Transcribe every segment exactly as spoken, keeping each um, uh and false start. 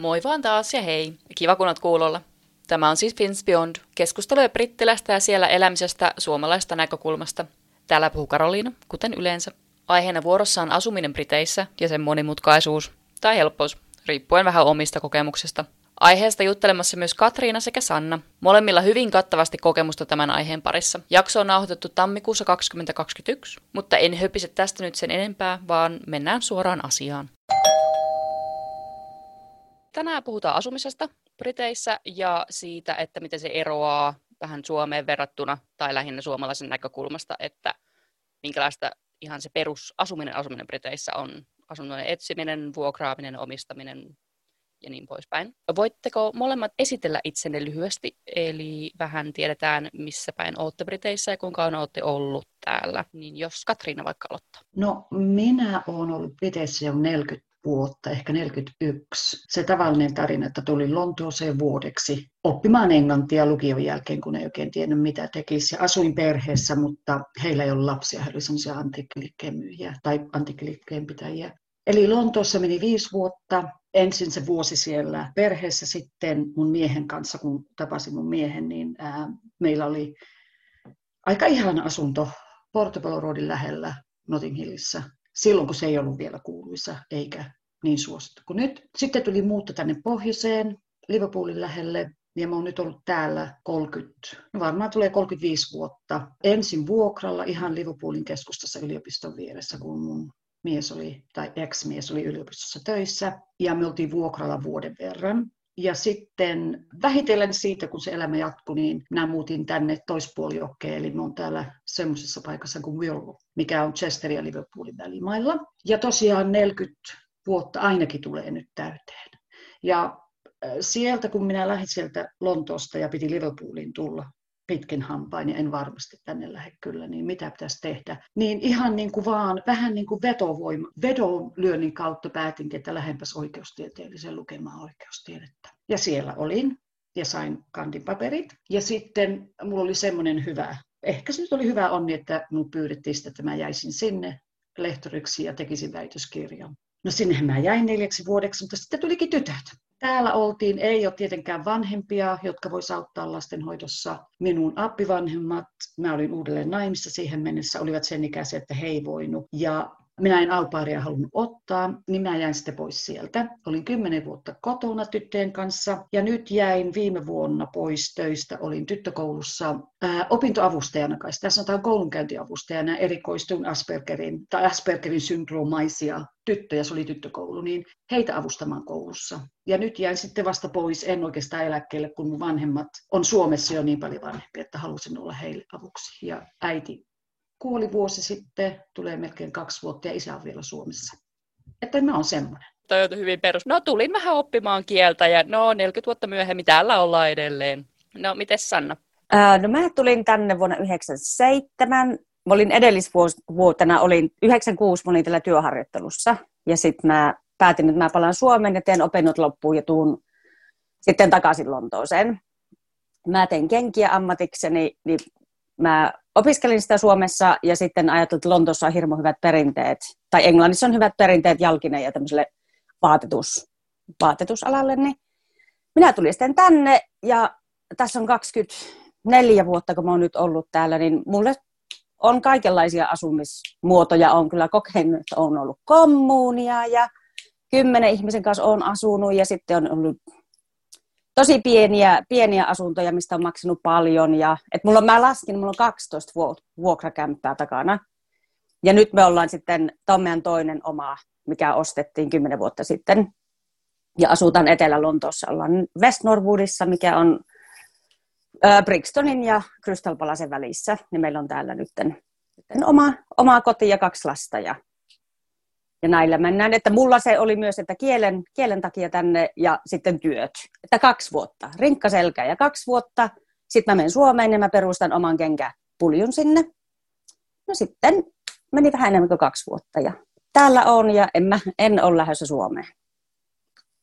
Moi vaan taas ja hei. Kiva kun oot kuulolla. Tämä on siis Fins Beyond. Keskusteluja brittilästä ja siellä elämisestä suomalaista näkökulmasta. Täällä puhuu Karoliina, kuten yleensä. Aiheena vuorossa on asuminen Briteissä ja sen monimutkaisuus tai helppous, riippuen vähän omista kokemuksista. Aiheesta juttelemassa myös Katriina sekä Sanna. Molemmilla hyvin kattavasti kokemusta tämän aiheen parissa. Jakso on nauhoitettu tammikuussa kaksituhattakaksikymmentäyksi, mutta en höpise tästä nyt sen enempää, vaan mennään suoraan asiaan. Tänään puhutaan asumisesta Briteissä ja siitä, että miten se eroaa vähän Suomeen verrattuna tai lähinnä suomalaisen näkökulmasta, että minkälaista ihan se perusasuminen asuminen Briteissä on. Asunnon etsiminen, vuokraaminen, omistaminen ja niin poispäin. Voitteko molemmat esitellä itsenne lyhyesti, eli vähän tiedetään, missä päin olette Briteissä ja kuinka kauan olette ollut täällä. Niin jos Katriina vaikka aloittaa. No minä olen ollut Briteissä jo neljäkymmentä vuotta, ehkä neljäkymmentäyksi. Se tavallinen tarina, että tulin Lontooseen vuodeksi oppimaan englantia lukion jälkeen, kun ei oikein tiennyt mitä tekisi. Ja asuin perheessä, mutta heillä ei ollut lapsia, he oli sellaisia antiikkiliikkeen myyjiä tai antiikkiliikkeen pitäjiä. Eli Lontoossa meni viisi vuotta. Ensin se vuosi siellä perheessä, sitten mun miehen kanssa, kun tapasin mun miehen, niin ää, meillä oli aika ihana asunto Portobello Roadin lähellä Notting Hillissä. Silloin, kun se ei ollut vielä kuuluisa eikä niin suosittu kuin nyt. Sitten tuli muutto tänne pohjoiseen, Liverpoolin lähelle. Ja mä oon nyt ollut täällä kolmekymmentä, no varmaan tulee kolmekymmentäviisi vuotta. Ensin vuokralla ihan Liverpoolin keskustassa yliopiston vieressä, kun mun mies oli, tai ex-mies oli yliopistossa töissä. Ja me oltiin vuokralla vuoden verran. Ja sitten vähitellen siitä, kun se elämä jatkui, niin minä muutin tänne toispuoliokeen, eli me on täällä semmoisessa paikassa kuin Willow, mikä on Chester ja Liverpoolin välimailla. Ja tosiaan neljäkymmentä vuotta ainakin tulee nyt täyteen. Ja sieltä, kun minä lähdin sieltä Lontoosta ja piti Liverpooliin tulla pitkin hampain, ja en varmasti tänne lähde kyllä, niin mitä pitäisi tehdä. Niin ihan niin kuin vaan, vähän niin kuin vetovoima, vedonlyönnin kautta päätinkin, että lähempäs oikeustieteelliseen lukemaan oikeustiedettä. Ja siellä olin ja sain kandin paperit. Ja sitten mulla oli semmoinen hyvä, ehkä se nyt oli hyvä onni, että minun pyydettiin sitä, että mä jäisin sinne lehtoriksi ja tekisin väitöskirjan. No sinnehän mä jäin neljäksi vuodeksi, mutta sitten tulikin tytöt. Täällä oltiin, ei ole tietenkään vanhempia, jotka voisi auttaa lastenhoidossa. Minun appivanhemmat, mä olin uudelleen naimissa siihen mennessä, olivat sen ikäisiä, että he ei voinut. Ja minä en au pairia halunnut ottaa, niin minä jäin sitten pois sieltä. Olin kymmenen vuotta kotona tyttöjen kanssa ja nyt jäin viime vuonna pois töistä. Olin tyttökoulussa ää, opintoavustajana kai. Tässä sanotaan koulunkäyntiavustajana, erikoistuin Aspergerin tai Aspergerin syndroomaisia tyttöjä, se oli tyttökoulu, niin heitä avustamaan koulussa. Ja nyt jäin sitten vasta pois, en oikeastaan eläkkeelle, kun mun vanhemmat on Suomessa jo niin paljon vanhempia, että halusin olla heille avuksi. Ja äiti kuoli vuosi sitten, tulee melkein kaksi vuotta ja isä on vielä Suomessa. Että mä oon semmoinen. Toi on hyvin perus. No tulin vähän oppimaan kieltä ja no neljäkymmentä vuotta myöhemmin täällä ollaan edelleen. No mites Sanna? Ää, no mä tulin tänne vuonna yhdeksänkymmentäseitsemän. Mä olin edellisvuotena, olin yhdeksänkymmentäkuusi, mä olin täällä työharjoittelussa. Ja sitten mä päätin, että mä palaan Suomeen ja teen opinnot loppuun ja tuun sitten takaisin Lontooseen. Mä tein kenkiä ammatikseni, niin mä opiskelin sitä Suomessa ja sitten ajattelin, että Lontoossa on hirmu hyvät perinteet, tai Englannissa on hyvät perinteet jalkine ja tämmöiselle vaatetus, vaatetusalalle. Niin minä tulin sitten tänne ja tässä on kaksikymmentäneljä vuotta, kun mä oon nyt ollut täällä, niin mulle on kaikenlaisia asumismuotoja. Olen kyllä kokenut, että olen ollut kommuunia ja kymmenen ihmisen kanssa olen asunut ja sitten on ollut tosi pieniä, pieniä asuntoja, mistä on maksanut paljon. Ja, et mulla, mä laskin, mulla on kaksitoista vuokrakämppää takana. Ja nyt me ollaan sitten Tommean toinen oma, mikä ostettiin kymmenen vuotta sitten. Ja asutaan Etelä-Lontoossa. Ollaan West Norwoodissa, mikä on ää, Brixtonin ja Crystal Palacen välissä. Niin meillä on täällä nyt oma, oma koti ja kaksi lasta. Ja, ja näillä mennään. Että mulla se oli myös, että kielen, kielen takia tänne ja sitten työt. Että kaksi vuotta. Rinkkaselkä ja kaksi vuotta. Sitten mä menen Suomeen ja mä perustan oman kenkäpuljun sinne. No sitten meni vähän enemmän kuin kaksi vuotta. Ja täällä on ja en, mä, en ole lähdössä Suomeen.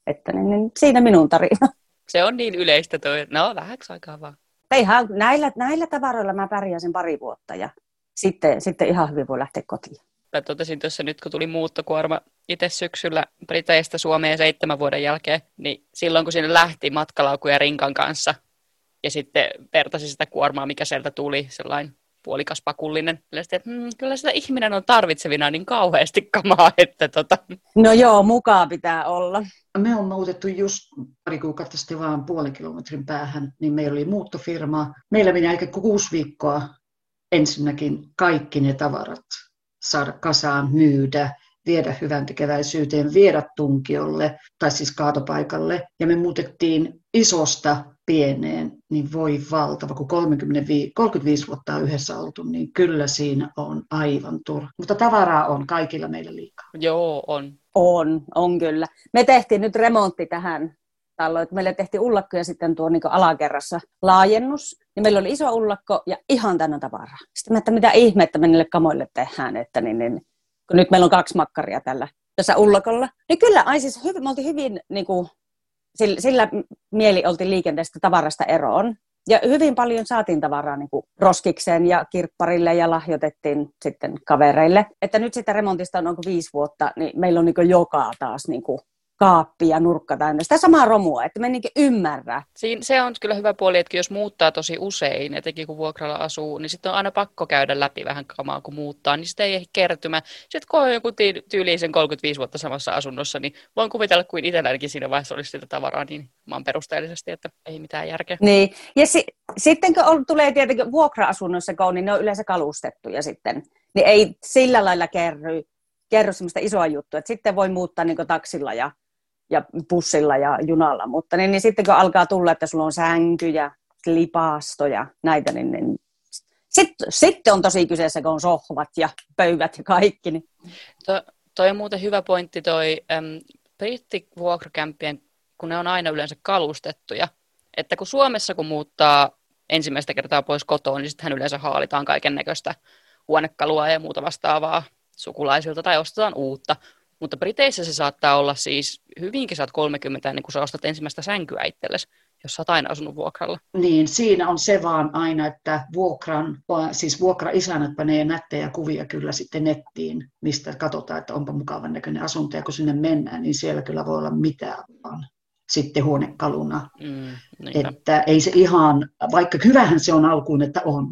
Että niin, niin siinä minun tarina. Se on niin yleistä toi. No vähäksi aikaa vaan. Ihan, näillä, näillä tavaroilla mä pärjäsin pari vuotta ja sitten, sitten ihan hyvin voi lähteä kotiin. Mä totesin tuossa nyt, kun tuli muuttokuorma itse syksyllä Briteistä Suomeen seitsemän vuoden jälkeen, niin silloin kun sinne lähti matkalaukuja rinkan kanssa ja sitten vertasi sitä kuormaa, mikä sieltä tuli, sellainen puolikas pakullinen, ja sitten, että mm, kyllä sitä ihminen on tarvitsevina niin kauheasti kamaa, että tota. No joo, mukaan pitää olla. Me on muutettu just pari kuukautta sitten vaan puolen kilometrin päähän, niin meillä oli muuttofirma. Meillä meni aika kuusi viikkoa ensinnäkin kaikki ne tavarat saada kasaan, myydä, viedä hyvän tekeväisyyteen, viedä tunkiolle tai siis kaatopaikalle. Ja me muutettiin isosta pieneen, niin voi valtava, kun kolmekymmentäviisi, kolmekymmentäviisi vuotta on yhdessä oltu, niin kyllä siinä on aivan turha. Mutta tavaraa on kaikilla meillä liikaa. Joo, on. On, on kyllä. Me tehtiin nyt remontti tähän taloon. Meillä tehtiin ullakko ja sitten tuo niin kuin alakerrassa laajennus. Ja meillä oli iso ullakko ja ihan täynnä tavaraa. Sitten mä, että mitä ihmettä me niille kamoille tehdään, että niin, niin, kun nyt meillä on kaksi makkaria tällä, tässä ullakolla. Niin kyllä, ai siis hyvin, me oltiin hyvin, niin kuin, sillä, sillä mieli oltiin liikenteestä tavarasta eroon. Ja hyvin paljon saatiin tavaraa niin kuin roskikseen ja kirpparille ja lahjoitettiin sitten kavereille. Että nyt sitä remontista on onko viisi vuotta, niin meillä on niin kuin joka taas niin kuin kaappi ja nurkka täynnä. Sitä samaa romua, että me en niin kuin ymmärrä. Siin, se on kyllä hyvä puoli, että jos muuttaa tosi usein, etenkin kun vuokralla asuu, niin sitten on aina pakko käydä läpi vähän kamaa, kun muuttaa, niin sitä ei ehkä kertymä. Sitten kun on joku tyylisen kolmekymmentäviisi vuotta samassa asunnossa, niin voin kuvitella, kuin itselläänkin siinä vaiheessa olisi sitä tavaraa niin maan perusteellisesti, että ei mitään järkeä. Niin, ja si- sitten kun on, tulee tietenkin vuokra-asunnoissa, kun on, niin ne on yleensä kalustettuja sitten, niin ei sillä lailla kerry, kerry semmoista isoa juttua, että sitten voi muuttaa niin kuin taksilla ja ja bussilla ja junalla, mutta niin, niin sitten kun alkaa tulla, että sulla on sänkyjä, lipastoja, näitä, niin, niin sitten sit on tosi kyseessä, kun on sohvat ja pöydät ja kaikki. Niin. To, toi on muuten hyvä pointti, toi äm, brittivuokrakämppien, kun ne on aina yleensä kalustettuja, että kun Suomessa kun muuttaa ensimmäistä kertaa pois kotoa, niin sittenhän yleensä haalitaan kaiken näköistä huonekalua ja muuta vastaavaa sukulaisilta tai ostetaan uutta. Mutta Briteissä se saattaa olla siis hyvinkin saat kolmekymmentä ennen kuin sä ostat ensimmäistä sänkyä itsellesi, jos sä oot aina asunut vuokralla. Niin, siinä on se vaan aina, että vuokran, siis vuokra-isänät panee nättejä kuvia kyllä sitten nettiin, mistä katsotaan, että onpa mukavan näköinen asunto. Ja kun sinne mennään, niin siellä kyllä voi olla mitään vaan sitten huonekaluna. Mm, että ei se ihan, vaikka hyvähän se on alkuun, että on.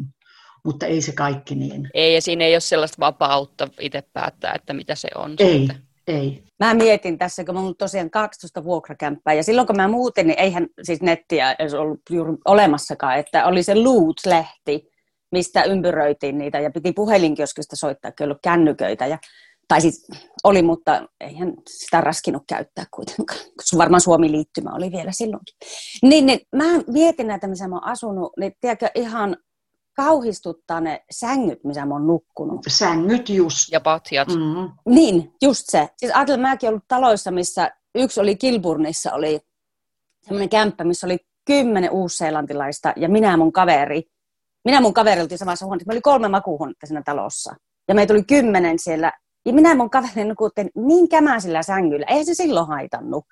Mutta ei se kaikki niin. Ei, ja siinä ei ole sellaista vapautta itse päättää, että mitä se on. Ei. Sitten. Ei. Mä mietin tässä, kun mä olin tosiaan kaksitoista vuokrakämppää, ja silloin kun mä muutin, niin eihän siis nettiä ei ollut olemassakaan, että oli se Loot-lehti, mistä ympyröitiin niitä, ja piti puhelinkioskista soittaa, kun ei ollut kännyköitä, ja, tai siis oli, mutta eihän sitä raskinut käyttää kuitenkaan, koska varmaan Suomi-liittymä oli vielä silloinkin. Niin, niin mä mietin näitä, missä mä oon asunut, niin tiedätkö, ihan kauhistuttaa ne sängyt, missä mä oon nukkunut. Sängyt just. Ja patjat. Mm-hmm. Niin, just se. Siis ajattelin, mäkin ollut taloissa, missä yksi oli Kilburnissa, oli semmoinen kämppä, missä oli kymmenen uusseelantilaista ja minä mun kaveri. Minä mun kaveri oltiin samassa huoneessa. Mä oli kolme makuuhuonetta siinä talossa. Ja meitä oli kymmenen siellä. Ja minä mun kaveri nukuttiin niin kämäisillä sängyillä. Eihän se silloin haitannut.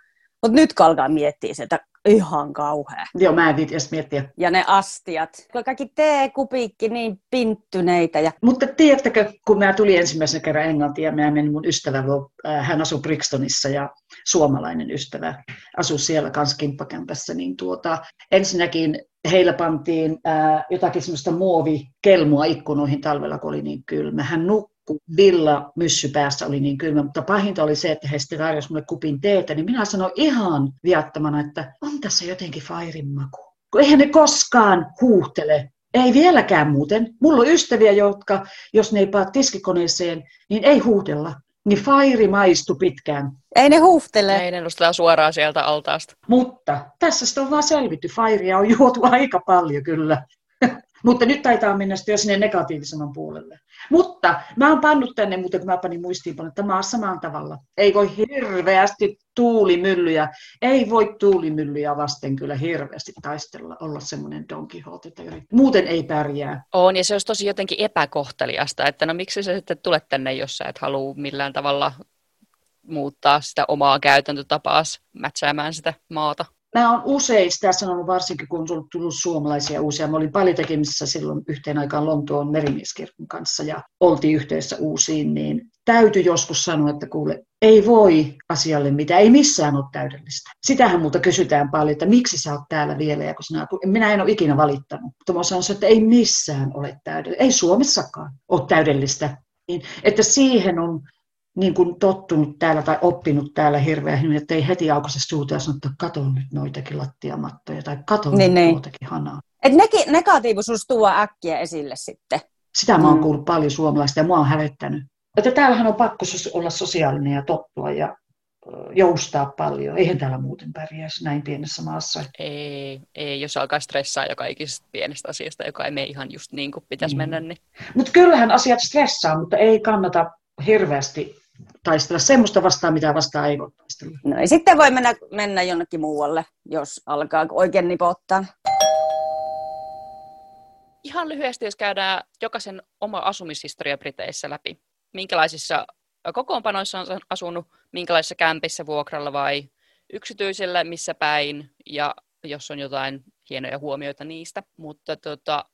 Mutta nyt alkaa miettiä sitä. Ihan kauhea. Joo, mä en viitsi edes miettiä. Ja ne astiat. Kaikki teekupikki, niin pinttyneitä. Ja. Mutta tiedättekö, kun mä tulin ensimmäisen kerran Englantiin ja mä menin mun ystävän, hän asui Brixtonissa ja suomalainen ystävä asui siellä kanssa kimppakämpässä, niin tuota, ensinnäkin heillä pantiin ää, jotakin semmoista muovikelmua ikkunoihin talvella, kun oli niin kylmä. Hän nukkui. Kun villa myssy päässä oli niin kylmä, mutta pahinta oli se, että he sitten tarjosi mulle kupin teetä, niin minä sanoin ihan viattomana, että on tässä jotenkin fairin maku. Kun eihän ne koskaan huuhtele, ei vieläkään muuten. Mulla on ystäviä, jotka, jos ne ei paa tiskikoneeseen, niin ei huuhdella. Niin fairi maistui pitkään. Ei ne huuhtele. Ei ne nostetaan suoraan sieltä altaasta. Mutta tässä sitä on vaan selvitty. Fairia on juotu aika paljon kyllä. Mutta nyt taitaa mennä sitten jo sinne negatiivisemman puolelle. Mutta mä oon pannut tänne, muuten kun mä panin muistiinpanoja, että maassa maan tavalla. Ei voi hirveästi tuulimyllyjä, ei voi tuulimyllyjä vasten kyllä hirveästi taistella, olla semmoinen Don Quijote, että muuten ei pärjää. On, ja se olisi tosi jotenkin epäkohteliasta, että no miksi sä sitten tulet tänne, jos sä et halua millään tavalla muuttaa sitä omaa käytäntötapaas mätsäämään sitä maata. Mä oon useista sanonut, varsinkin kun on tullut suomalaisia uusia. Mä olin paljon tekemisissä silloin yhteen aikaan Lontoon merimieskirkon kanssa ja oltiin yhteydessä uusiin, niin täytyy joskus sanoa, että kuule, ei voi asialle mitään, ei missään ole täydellistä. Sitähän multa kysytään paljon, että miksi sä oot täällä vielä, ja kun sinä, minä en ole ikinä valittanut. Mä oon sanonut, että ei missään ole täydellistä, ei Suomessakaan ole täydellistä. Niin, että siihen on niin kuin tottunut täällä tai oppinut täällä hirveän hyvin, että ei heti aukaisessa suuta ja sanoa, että kato nyt noitakin lattiamattoja tai kato niin, nyt noitakin hanaa. Että nekin negatiivisuus tuo äkkiä esille sitten. Sitä mä oon kuullut paljon suomalaista ja mua on hävettänyt. Että täällähän on pakko olla sosiaalinen ja tottua ja joustaa paljon. Eihän täällä muuten pärjäisi näin pienessä maassa. Ei, ei jos alkaa stressaa joka ikistä pienestä asiasta, joka ei mene ihan just niin kuin pitäisi mm. mennä. Niin. Mutta kyllähän asiat stressaa, mutta ei kannata hirveästi taistella semmoista vastaan, mitä vastaan ei voi taistella. No ja sitten voi mennä, mennä jonnekin muualle, jos alkaa oikein nipottaa. Ihan lyhyesti, jos käydään jokaisen oma asumishistoria Briteissä läpi. Minkälaisissa kokoonpanoissa on asunut, minkälaisissa kämpissä vuokralla vai yksityisellä, missä päin, ja jos on jotain hienoja huomioita niistä. Mutta tota,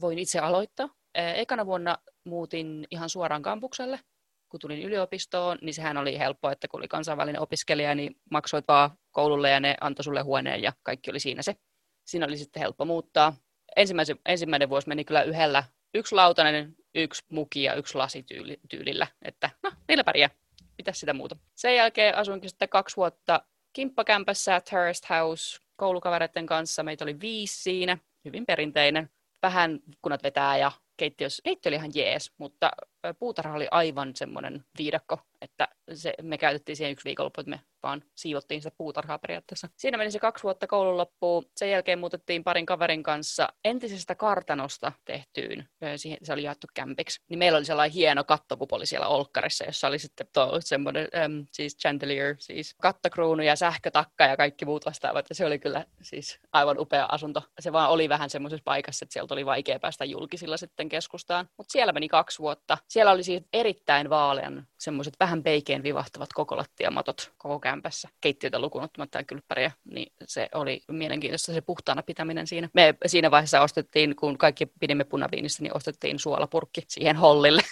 voin itse aloittaa. Ekana vuonna muutin ihan suoraan kampukselle, kun tulin yliopistoon, niin sehän oli helppoa, että kun oli kansainvälinen opiskelija, niin maksoit vaan koululle ja ne antoi sulle huoneen ja kaikki oli siinä se. Siinä oli sitten helppo muuttaa. Ensimmäisen, ensimmäinen vuosi meni kyllä yhdellä yksi lautanen, yksi muki ja yksi lasityylillä, että no, niillä pärjää, mitäs sitä muuta. Sen jälkeen asuinkin sitten kaksi vuotta kimppakämpässä, terraced house, koulukavereiden kanssa, meitä oli viisi siinä, hyvin perinteinen, vähän kunnat vetää ja keittiö oli ihan jees, mutta puutarha oli aivan semmoinen viidakko, että se, me käytettiin siihen yksi viikonloppu, että me vaan siivottiin sitä puutarhaa periaatteessa. Siinä meni se kaksi vuotta koulun loppuun. Sen jälkeen muutettiin parin kaverin kanssa entisestä kartanosta tehtyyn. Siihen se oli jaettu kämpiksi. Niin meillä oli sellainen hieno kattopupoli siellä olkkarissa, jossa oli sitten tuo semmoinen äm, siis chandelier, siis kattokruunu ja sähkötakka ja kaikki muut vastaavat. Ja se oli kyllä siis aivan upea asunto. Se vaan oli vähän semmoisessa paikassa, että sieltä oli vaikea päästä julkisilla sitten keskustaan. Mutta siellä meni kaksi vuotta. Siellä oli siis erittäin vaalean semmoiset vähän peikeen vivahtavat kokolattiamatot koko kämpässä. Keittiötä lukuun ottamatta ja kylppäriä, niin se oli mielenkiintoista se puhtaana pitäminen siinä. Me siinä vaiheessa ostettiin, kun kaikki pidimme punaviinistä, niin ostettiin suolapurkki siihen hollille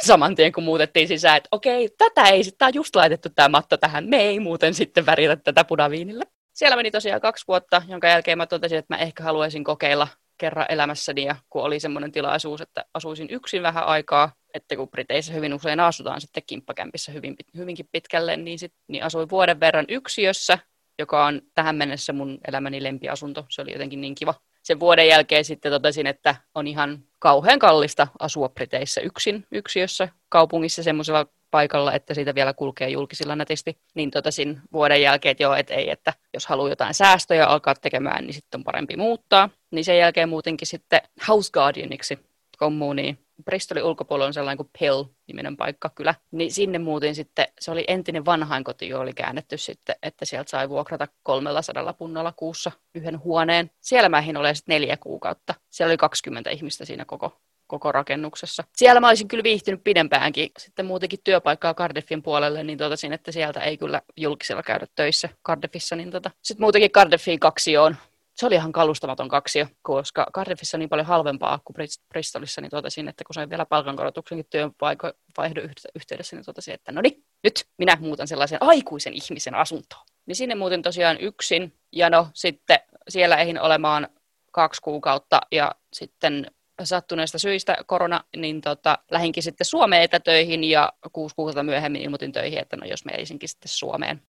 saman tien, kun muutettiin sisään, että okei, tätä ei sitten, tämä on just laitettu tämä matto tähän, me ei muuten sitten värjätä tätä punaviinille. Siellä meni tosiaan kaksi vuotta, jonka jälkeen mä totesin, että mä ehkä haluaisin kokeilla kerran elämässäni, ja kun oli semmoinen tilaisuus, että asuisin yksin vähän aikaa, että kun Briteissä hyvin usein asutaan sitten kimppakämpissä hyvin, hyvinkin pitkälle, niin, sit, niin asuin vuoden verran yksiössä, joka on tähän mennessä mun elämäni lempiasunto. Se oli jotenkin niin kiva. Sen vuoden jälkeen sitten totesin, että on ihan kauhean kallista asua Briteissä yksin yksiössä kaupungissa semmoisella paikalla, että siitä vielä kulkee julkisilla nätisti. Niin totesin vuoden jälkeen, että joo, et ei, että jos haluaa jotain säästöjä alkaa tekemään, niin sitten on parempi muuttaa. Niin sen jälkeen muutenkin sitten house guardianiksi kommuuniin. Bristolin ulkopuolella on sellainen kuin Pill-niminen paikka, kylä. Niin sinne muutin sitten, se oli entinen vanhainkoti, jo oli käännetty sitten, että sieltä sai vuokrata kolmellasadalla punnalla kuussa yhden huoneen. Siellä mäihin olen sitten neljä kuukautta. Siellä oli kaksikymmentä ihmistä siinä koko, koko rakennuksessa. Siellä mä olisin kyllä viihtynyt pidempäänkin. Sitten muutenkin työpaikkaa Cardiffin puolelle, niin totesin, että sieltä ei kyllä julkisella käydä töissä Cardiffissa. Niin tota. Sitten muutenkin Cardiffiin kaksioon. Se oli ihan kalustamaton kaksio, koska Cardiffissa on niin paljon halvempaa kuin Bristolissa, niin totesin, että kun sain vielä palkankorotuksenkin työnvaihdon yhteydessä, niin totesin, että no niin, nyt minä muutan sellaisen aikuisen ihmisen asuntoon. Niin sinne muutin tosiaan yksin, ja no sitten siellä eihin olemaan kaksi kuukautta, ja sitten sattuneista syistä korona, niin tota, lähinkin sitten Suomeen etätöihin, ja kuusi kuukautta myöhemmin ilmoitin töihin, että no jos me eisinkin sitten Suomeen.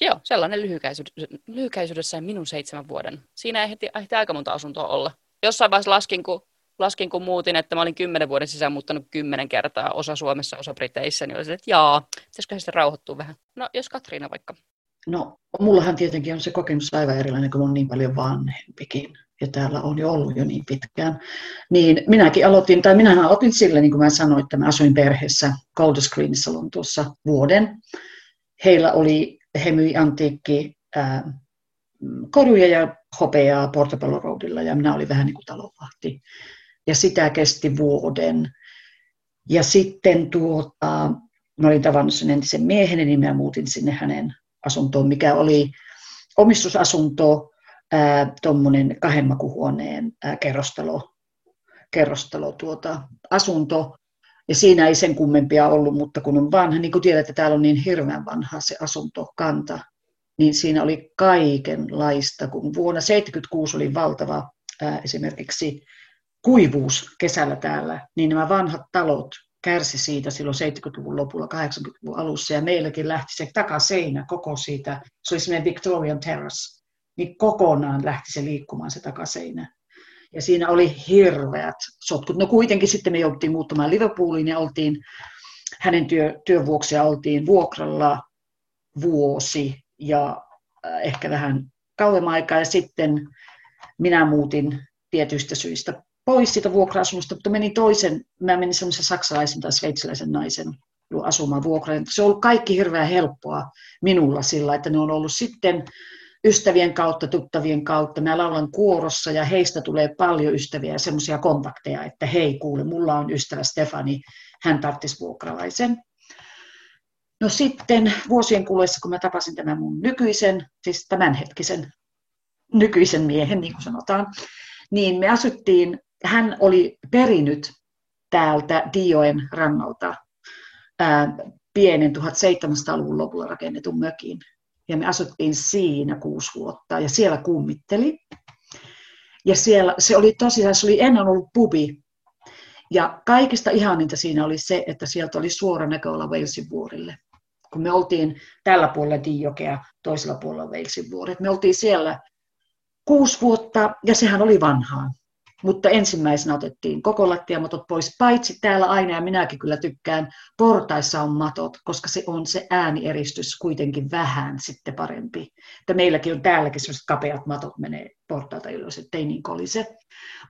Joo, sellainen lyhykäisyydessä minun seitsemän vuoden. Siinä ei heti, heti aika monta asuntoa olla. Jossain vaiheessa laskin kun, laskin, kun muutin, että mä olin kymmenen vuoden sisään muuttanut kymmenen kertaa, osa Suomessa, osa Briteissä, niin olisin, että jaa, pitäisiköhän sitä rauhoittua vähän. No, jos Katriina vaikka. No, mullahan tietenkin on se kokemus aivan erilainen, kun on niin paljon vanhempikin. Ja täällä on jo ollut jo niin pitkään. Niin minäkin aloitin, tai minähän aloitin sillä, niin kuin mä sanoin, että mä asuin perheessä Golders Greenissa Lontoossa vuoden. Heillä oli... He myi antiikki äh, koruja ja hopeaa Portobello Roadilla, ja minä olin vähän niin kuin talonvahti. Ja sitä kesti vuoden. Ja sitten tuota, minä olin tavannut sen entisen mieheni, niin minä muutin sinne hänen asuntoon, mikä oli omistusasuntoa, tuommoinen kahden makuhuoneen ää, kerrostalo, kerrostalo tuota, asunto. Ja siinä ei sen kummempia ollut, mutta kun on vanha, niin kuin tiedät, että täällä on niin hirveän vanha se asuntokanta, niin siinä oli kaikenlaista, kun vuonna seitsemänkymmentäkuusi oli valtava ää, esimerkiksi kuivuus kesällä täällä, niin nämä vanhat talot kärsi siitä silloin seitsemänkymmentäluvun lopulla, kahdeksankymmentäluvun alussa, ja meilläkin lähti se takaseinä koko siitä, se oli semmoinen Victorian Terrace, niin kokonaan lähti se liikkumaan se takaseinä. Ja siinä oli hirveät sotkut. No kuitenkin sitten me jouduttiin muuttamaan Liverpooliin ja oltiin, hänen työ, työn vuoksi ja oltiin vuokralla vuosi ja ehkä vähän kauemman aikaa. Ja sitten minä muutin tietyistä syistä pois siitä vuokra-asunnosta, mutta menin toisen, mä menin semmoisen saksalaisen tai sveitsiläisen naisen asumaan vuokralle. Se on ollut kaikki hirveän helppoa minulla sillä, että ne on ollut sitten ystävien kautta, tuttavien kautta. Mä laulan kuorossa ja heistä tulee paljon ystäviä ja semmoisia kontakteja, että hei kuule, mulla on ystävä Stefani, hän tarvitsisi vuokralaisen. No sitten vuosien kuluessa, kun mä tapasin tämän mun nykyisen, siis tämänhetkisen nykyisen miehen, niin kuin sanotaan, niin me asuttiin, hän oli perinyt täältä Dioen rannalta ää, pienen tuhatseitsemänsataaluvun lopulla rakennetun mökin. Ja me asuttiin siinä kuusi vuotta ja siellä kummitteli. Ja siellä se oli tosiaan, se oli ennen ollut pubi. Ja kaikista ihaninta siinä oli se, että sieltä oli suora näköala Walesin vuorille. Kun me oltiin tällä puolella Diokea, toisella puolella Walesin vuoret. Me oltiin siellä kuusi vuotta ja sehän oli vanhaa. Mutta ensimmäisenä otettiin koko lattiamatot pois, paitsi täällä aina, ja minäkin kyllä tykkään, portaissa on matot, koska se on se äänieristys kuitenkin vähän sitten parempi. Että meilläkin on täälläkin sellaiset kapeat matot menee portailta ylös, ettei niin kolise.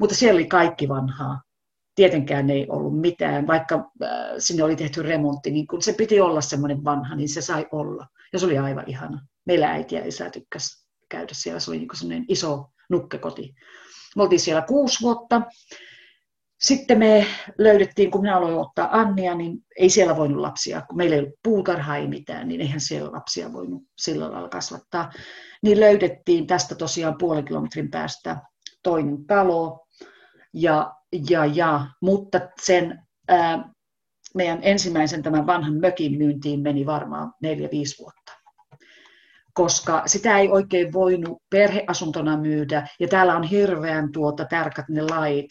Mutta siellä oli kaikki vanhaa. Tietenkään ei ollut mitään, vaikka sinne oli tehty remontti, niin kun se piti olla semmoinen vanha, niin se sai olla. Ja se oli aivan ihana. Meillä äiti ja isä tykkäsi käydä siellä, se oli niin kuin semmoinen iso nukkekoti. Me oltiin siellä kuusi vuotta. Sitten me löydettiin, kun minä aloin ottaa Annia, niin ei siellä voinut lapsia, kun meillä ei ollut puutarhaa, ei mitään, niin eihän siellä lapsia voinut sillä lailla kasvattaa. Niin löydettiin tästä tosiaan puolen kilometrin päästä toinen talo, ja, ja, ja. mutta sen ää, meidän ensimmäisen tämän vanhan mökin myyntiin meni varmaan neljä, viisi vuotta. Koska sitä ei oikein voinut perheasuntona myydä, ja täällä on hirveän tuota tarkat ne lait,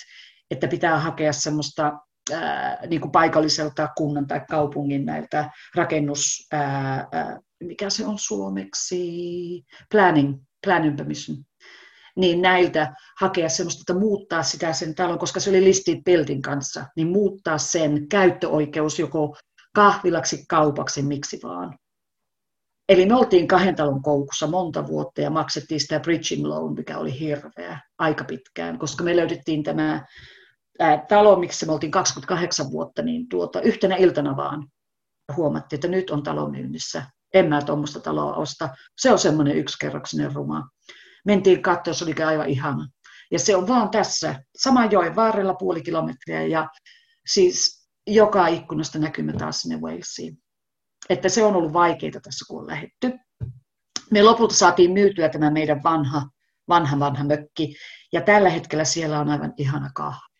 että pitää hakea semmoista ää, niin kuin paikalliselta kunnan tai kaupungin näiltä rakennus, ää, ää, mikä se on suomeksi, planning, planning permission, niin näiltä hakea semmoista, että muuttaa sitä sen talon, koska se oli Listed Building kanssa, niin muuttaa sen käyttöoikeus joko kahvilaksi, kaupaksi, miksi vaan. Eli me oltiin kahden talon koukussa monta vuotta ja maksettiin sitä bridging loan, mikä oli hirveä aika pitkään, koska me löydettiin tämä ää, talo, miksi me oltiin kaksikymmentäkahdeksan vuotta, niin tuota, yhtenä iltana vaan huomattiin, että nyt on talo myynnissä. En mä tuommoista taloa osta. Se on semmoinen yksikerroksinen ruma. Mentiin katsoa, se oli aivan ihana. Ja se on vaan tässä, saman joen varrella puoli kilometriä ja siis joka ikkunasta näkymme taas sinne Walesiin. Että se on ollut vaikeaa tässä, kun on lähdetty. Me lopulta saatiin myytyä tämä meidän vanha, vanha, vanha mökki. Ja tällä hetkellä siellä on aivan ihana kahvi.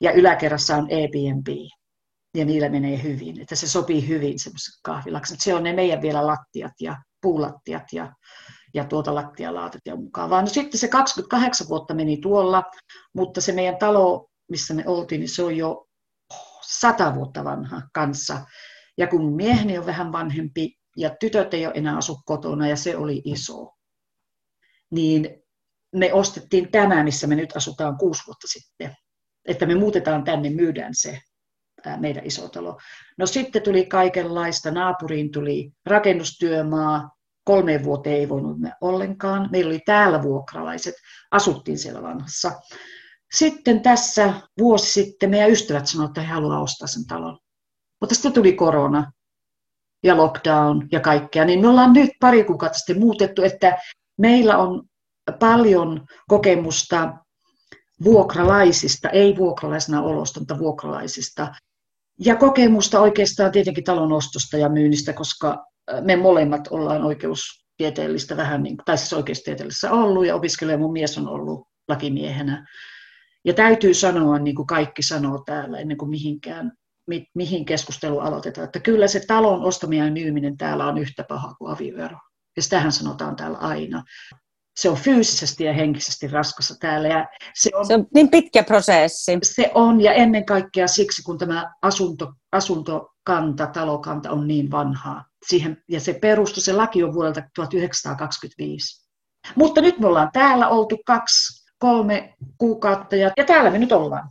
Ja yläkerrassa on Airbnb. Ja niillä menee hyvin. Että se sopii hyvin semmoisessa kahvilaksi. Se on ne meidän vielä lattiat ja puulattiat ja, ja tuota lattialaatat ja mukaan. Vaan no sitten se kaksikymmentäkahdeksan vuotta meni tuolla. Mutta se meidän talo, missä me oltiin, niin se on jo sata vuotta vanha kanssa. Ja kun mieheni on vähän vanhempi ja tytöt ei ole enää asu kotona ja se oli iso, niin me ostettiin tämä, missä me nyt asutaan kuusi vuotta sitten. Että me muutetaan tänne, myydään se ää, meidän iso talo. No sitten tuli kaikenlaista. Naapuriin tuli rakennustyömaa. Kolmeen vuoteen ei voinut me ollenkaan. Meillä oli täällä vuokralaiset. Asuttiin siellä vanhassa. Sitten tässä vuosi sitten meidän ystävät sanoivat, että he haluaa ostaa sen talon. Mutta sitten tuli korona ja lockdown ja kaikkea, niin me ollaan nyt pari kuukautta sitten muutettu, että meillä on paljon kokemusta vuokralaisista, ei vuokralaisena olosta, mutta vuokralaisista. Ja kokemusta oikeastaan tietenkin talonostosta ja myynnistä, koska me molemmat ollaan oikeus tieteellistä vähän, niin, tai siis oikeustieteellisessä ollut ja opiskelija, mun mies on ollut lakimiehenä. Ja täytyy sanoa, niin kuin kaikki sanoo täällä, ennen kuin mihinkään, mi, mihin keskustelu aloitetaan, että kyllä se talon ostaminen ja myyminen täällä on yhtä paha kuin avioero. Ja sitähän sanotaan täällä aina. Se on fyysisesti ja henkisesti raskassa täällä. Ja se, on, se on niin pitkä prosessi. Se on, ja ennen kaikkea siksi, kun tämä asunto, asuntokanta, talokanta on niin vanhaa. Siihen, ja se perustui, se laki on vuodelta tuhatyhdeksänsataakaksikymmentäviisi. Mutta nyt me ollaan täällä oltu kaksi, kolme kuukautta, ja, ja täällä me nyt ollaan.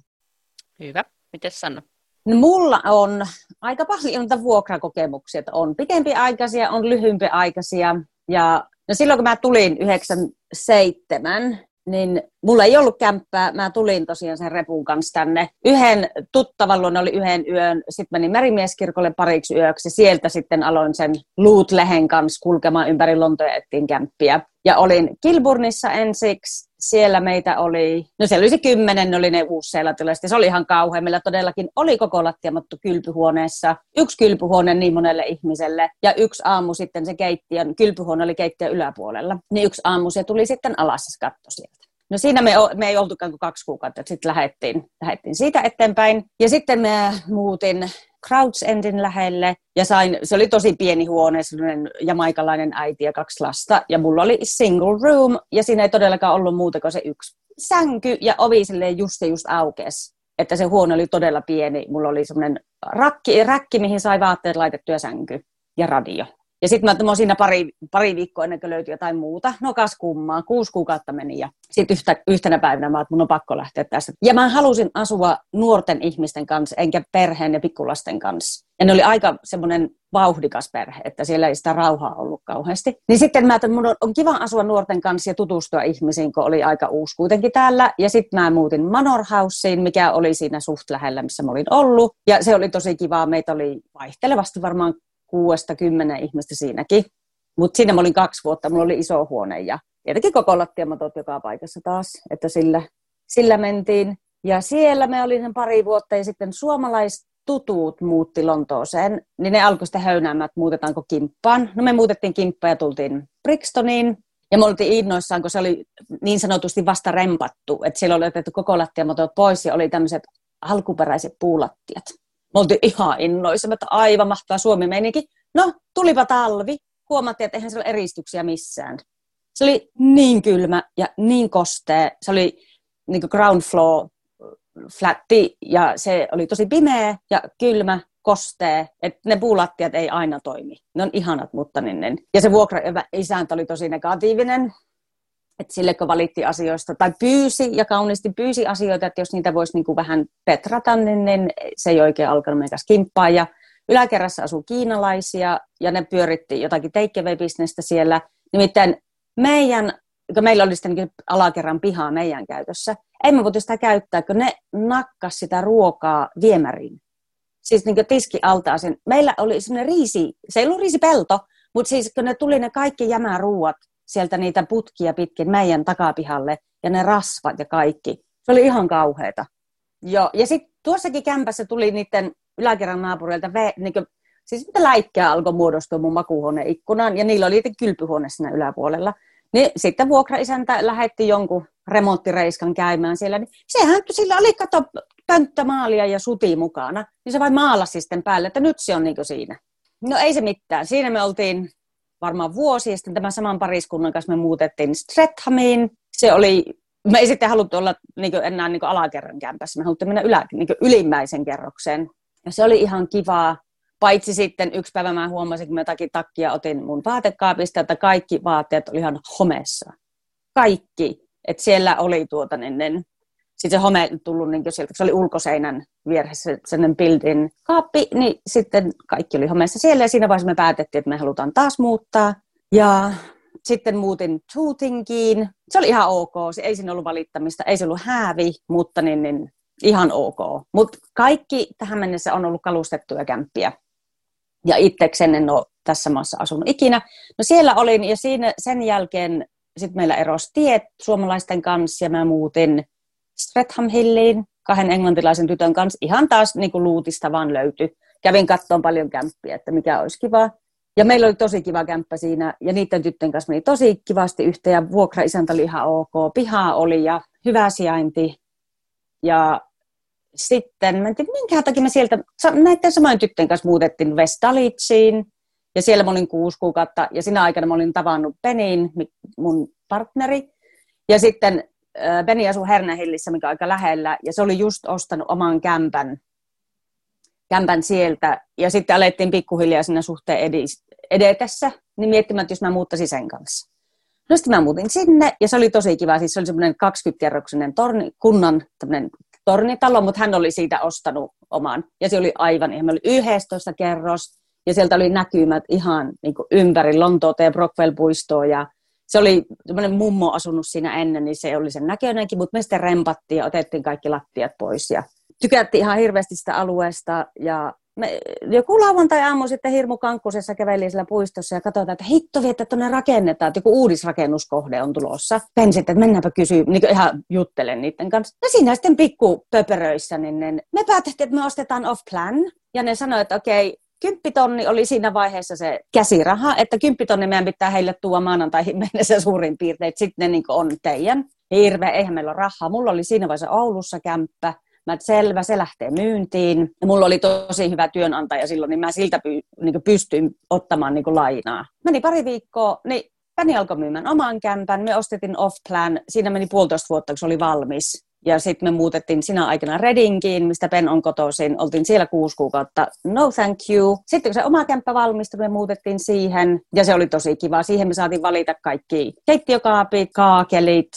Hyvä. Mites Sanna? No, mulla on aika paljon vuokrakokemuksia. On pitempiaikaisia, on lyhyempiaikaisia, ja no silloin kun mä tulin yhdeksänkymmentäseitsemän, niin mulla ei ollut kämppää. Mä tulin tosiaan sen repun kanssa tänne. Yhden tuttavan luona oli yhden yön. Sitten menin Merimieskirkolle pariksi yöksi. Sieltä sitten aloin sen Luutlehen kanssa kulkemaan ympäri Lontoa ja ettiin kämppiä. Ja olin Kilburnissa ensiksi. Siellä meitä oli, no siellä oli se kymmenen, ne oli ne uusseelatilaiset. Se oli ihan kauhean. Meillä todellakin oli koko lattiamattu kylpyhuoneessa. Yksi kylpyhuone niin monelle ihmiselle. Ja yksi aamu sitten se keittiön, kylpyhuone oli keittiön yläpuolella. Niin yksi aamu se tuli sitten alas katto sieltä. No siinä me, me ei oltukaan kuin kaksi kuukautta, että sitten lähdettiin, lähdettiin siitä eteenpäin. Ja sitten mä muutin Crouch Endin lähelle ja sain, se oli tosi pieni huone, sellainen jamaikalainen äiti ja kaksi lasta. Ja mulla oli single room ja siinä ei todellakaan ollut muuta kuin se yksi sänky ja ovi silleen just ja just aukesi. Että se huone oli todella pieni. Mulla oli sellainen rakki, räkki, mihin sai vaatteet laitettu ja sänky ja radio. Ja sitten mä oon siinä pari, pari viikkoa ennen kuin löytyi jotain muuta. No kas kummaa, kuusi kuukautta meni ja sitten yhtä, yhtenä päivänä mä oon, että mun on pakko lähteä tästä. Ja mä halusin asua nuorten ihmisten kanssa, enkä perheen ja pikkulasten kanssa. Ja ne oli aika semmoinen vauhdikas perhe, että siellä ei sitä rauhaa ollut kauheasti. Niin sitten mä ajattelin, että mun on kiva asua nuorten kanssa ja tutustua ihmisiin, kun oli aika uusi kuitenkin täällä. Ja sitten mä muutin Manor Houseen, mikä oli siinä suht lähellä, missä mä olin ollut. Ja se oli tosi kivaa. Meitä oli vaihtelevasti varmaan kuudesta kymmenen ihmistä siinäkin. Mutta siinä mä olin kaksi vuotta, mulla oli iso huone ja tietenkin koko lattiamatot joka paikassa taas, että sillä, sillä mentiin. Ja siellä mä olin sen pari vuotta ja sitten suomalaistutut muutti Lontooseen, niin ne alkoi sitten höynäämään, että muutetaanko kimppaan. No me muutettiin kimppaan ja tultiin Brixtoniin. Ja me oltiin innoissaan, kun se oli niin sanotusti vasta rempattu, että siellä oli otettu koko lattiamatot pois ja oli tämmöiset alkuperäiset puulattiat. Me oltiin ihan innoissa, että aivan mahtavaa Suomi-meininki. No, tulipa talvi. Huomattiin, että eihän siellä eristyksiä missään. Se oli niin kylmä ja niin kostea. Se oli niin kuin ground floor flatti ja se oli tosi pimeä ja kylmä, kostea. Että ne puulattiat ei aina toimi. Ne on ihanat, mutta niin. niin. Ja se vuokraisäntä oli tosi negatiivinen. Että sille, kun valitti asioista, tai pyysi ja kauniisti pyysi asioita, että jos niitä voisi niin kuin vähän petrata, niin, niin se ei oikein alkanut meidän kanssa kimppaa. Ja yläkerrassa asui kiinalaisia, ja ne pyöritti jotakin take-away-bisnestä siellä. Nimittäin meidän, kun meillä oli sitten niin alakerran pihaa meidän käytössä, ei me voitu sitä käyttää, kun ne nakkas sitä ruokaa viemäriin. Siis niin kuin tiski altaa sen. Meillä oli semmoinen riisi, se ei ollut riisipelto, mutta siis kun ne tuli ne kaikki jämäruuat, sieltä niitä putkia pitkin meidän takapihalle ja ne rasvat ja kaikki. Se oli ihan kauheata. Joo. Ja sitten tuossakin kämpässä tuli niiden yläkerran naapureilta, niin kuin, siis mitä läikkää alkoi muodostua mun makuuhuoneen ikkunaan ja niillä oli kylpyhuone siinä yläpuolella. Niin sitten vuokraisäntä lähetti jonkun remonttireiskan käymään siellä. Niin sehän sillä oli kato pönttömaalia ja suti mukana. Niin se vain maalasi sitten päälle, että nyt se on niin kuin siinä. No ei se mitään. Siinä me oltiin varmaan vuosi, ja sitten tämän saman pariskunnan kanssa me muutettiin Streathamiin. Se oli, me ei sitten haluttu olla niin kuin enää niin kuin alakerran kämpässä, me haluttiin mennä ylä, niin kuin ylimmäisen kerrokseen. Ja se oli ihan kivaa, paitsi sitten yksi päivä mä huomasin, kun mä jotakin takia otin mun vaatekaapista, että kaikki vaatteet oli ihan homeessa. Kaikki. Että siellä oli tuota, niin, niin sitten se home tullut niin kuin sieltä, kun se oli ulkoseinän vieressä sellainen built-in kaappi, niin sitten kaikki oli homeessa siellä ja siinä vaiheessa me päätettiin, että me halutaan taas muuttaa. Ja sitten muutin Tootingiin. Se oli ihan ok, ei siinä ollut valittamista, ei se ollut häävi, mutta niin, niin ihan ok. Mutta kaikki tähän mennessä on ollut kalustettuja kämppiä. Ja itsekseni en ole tässä maassa asunut ikinä. No siellä olin ja siinä, sen jälkeen sitten meillä erosi tiet suomalaisten kanssa ja mä muutin Streatham Hilliin kahden englantilaisen tytön kanssa. Ihan taas niin kuin luutista vaan löytyi. Kävin katsomaan paljon kämppiä, että mikä olisi kiva. Ja meillä oli tosi kiva kämppä siinä ja niiden tyttöjen kanssa meni tosi kivasti yhteen ja vuokraisäntä oli ihan ok. Pihaa oli ja hyvä sijainti. Ja sitten mä en tiedä, minkä takia mä sieltä näiden samojen tyttöjen kanssa muutettiin West Norwoodiin. Ja siellä mä olin kuusi kuukautta ja sinä aikana mä olin tavannut Benin, mun partneri. Ja sitten Beni asui Hernähillissä, mikä on aika lähellä. Ja se oli just ostanut oman kämpän. kämpän sieltä, ja sitten alettiin pikkuhiljaa siinä suhteen edetessä, niin miettimään, että jos mä muuttaisin sen kanssa. No sitten mä muutin sinne, ja se oli tosi kiva, siis se oli semmoinen kaksikymmenkerroksinen torni, kunnan tämmöinen tornitalo, mutta hän oli siitä ostanut oman, ja se oli aivan, ja me oli yksitoista kerros, ja sieltä oli näkymät ihan niin kuin ympäri Lontoota ja Brockwell-puistoa, ja se oli semmoinen mummo asunut siinä ennen, niin se oli sen näköinenkin, mutta me sitten rempattiin ja otettiin kaikki lattiat pois, ja tykättiin ihan hirveästi sitä alueesta ja me, joku lauantai-aamu sitten hirmu kankkusessa kävelin siellä puistossa ja katsotaan, että hitto vie, että tuonne rakennetaan, että joku uudisrakennuskohde on tulossa. Ben sitten, että mennäänpä kysyä, niin ihan juttelen niiden kanssa. Ja siinä sitten pikkupöperöissä, niin me päätettiin, että me ostetaan off plan ja ne sanoi, että okei, kymppitonni oli siinä vaiheessa se käsiraha, että kymppitonni meidän pitää heille tuoda maanantaihin mennessä suurin piirtein, että sitten ne niin on teidän. Hirveä, eihän meillä ole rahaa. Mulla oli siinä vaiheessa Oulussa kämppä. Mä et, selvä, se lähtee myyntiin. Ja mulla oli tosi hyvä työnantaja silloin, niin mä siltä py- niin pystyin ottamaan niin lainaa. Meni pari viikkoa, niin Päni alkoi myymään oman kämpän. Me ostettiin off-plan. Siinä meni puolitoista vuotta, kun se oli valmis. Ja sitten me muutettiin sinä aikana Readingiin, mistä Ben on kotoisin. Oltiin siellä kuusi kuukautta. No thank you. Sitten kun se oma kämppä valmistui, me muutettiin siihen. Ja se oli tosi kiva. Siihen me saatiin valita kaikki keittiökaapit, kaakelit,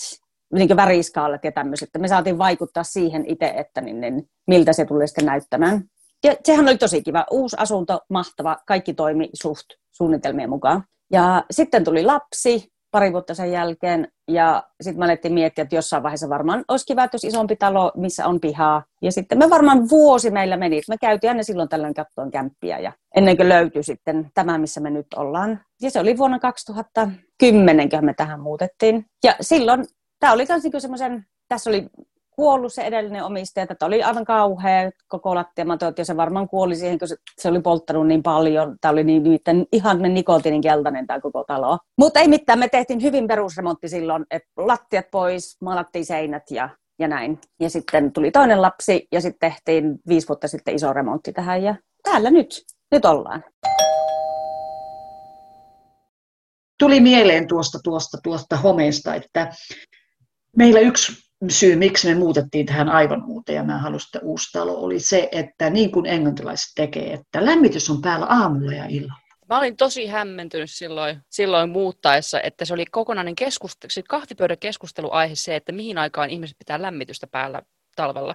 niin kuin väriskaalat ja tämmöiset, että me saatiin vaikuttaa siihen itse, että niin, niin, miltä se tulee sitten näyttämään. Ja sehän oli tosi kiva. Uusi asunto, mahtava, kaikki toimi suht suunnitelmien mukaan. Ja sitten tuli lapsi pari vuotta sen jälkeen, ja sitten me alettiin miettiä, että jossain vaiheessa varmaan olisi kiva, että jos isompi talo, missä on pihaa. Ja sitten me varmaan vuosi meillä meni. Me käytiin aina silloin tällöin kattoon kämppiä, ja ennen kuin löytyi sitten tämä, missä me nyt ollaan. Ja se oli vuonna kaksituhattakymmenen, kun me tähän muutettiin. Ja silloin tämä oli kans niinku semmoisen, tässä oli kuollut se edellinen omistaja, että oli aivan kauhea koko lattiamatot ja se varmaan kuoli siihen, kun se, se oli polttanut niin paljon. Tämä oli niin, niin, ihan nikotiinin keltainen tämä koko talo. Mutta ei mitään, me tehtiin hyvin perusremontti silloin, että lattiat pois, maalattiin seinät ja, ja näin. Ja sitten tuli toinen lapsi ja sitten tehtiin viisi vuotta sitten iso remontti tähän ja täällä nyt, nyt ollaan. Tuli mieleen tuosta, tuosta, tuosta homeesta, että meillä yksi syy, miksi me muutettiin tähän aivan uuteen ja mä halusin, että uusi talo, oli se, että niin kuin englantilaiset tekee, että lämmitys on päällä aamulla ja illalla. Mä olin tosi hämmentynyt silloin, silloin muuttaessa, että se oli kokonainen keskustelu, kahvipöydän keskusteluaihe se, että mihin aikaan ihmiset pitää lämmitystä päällä talvella.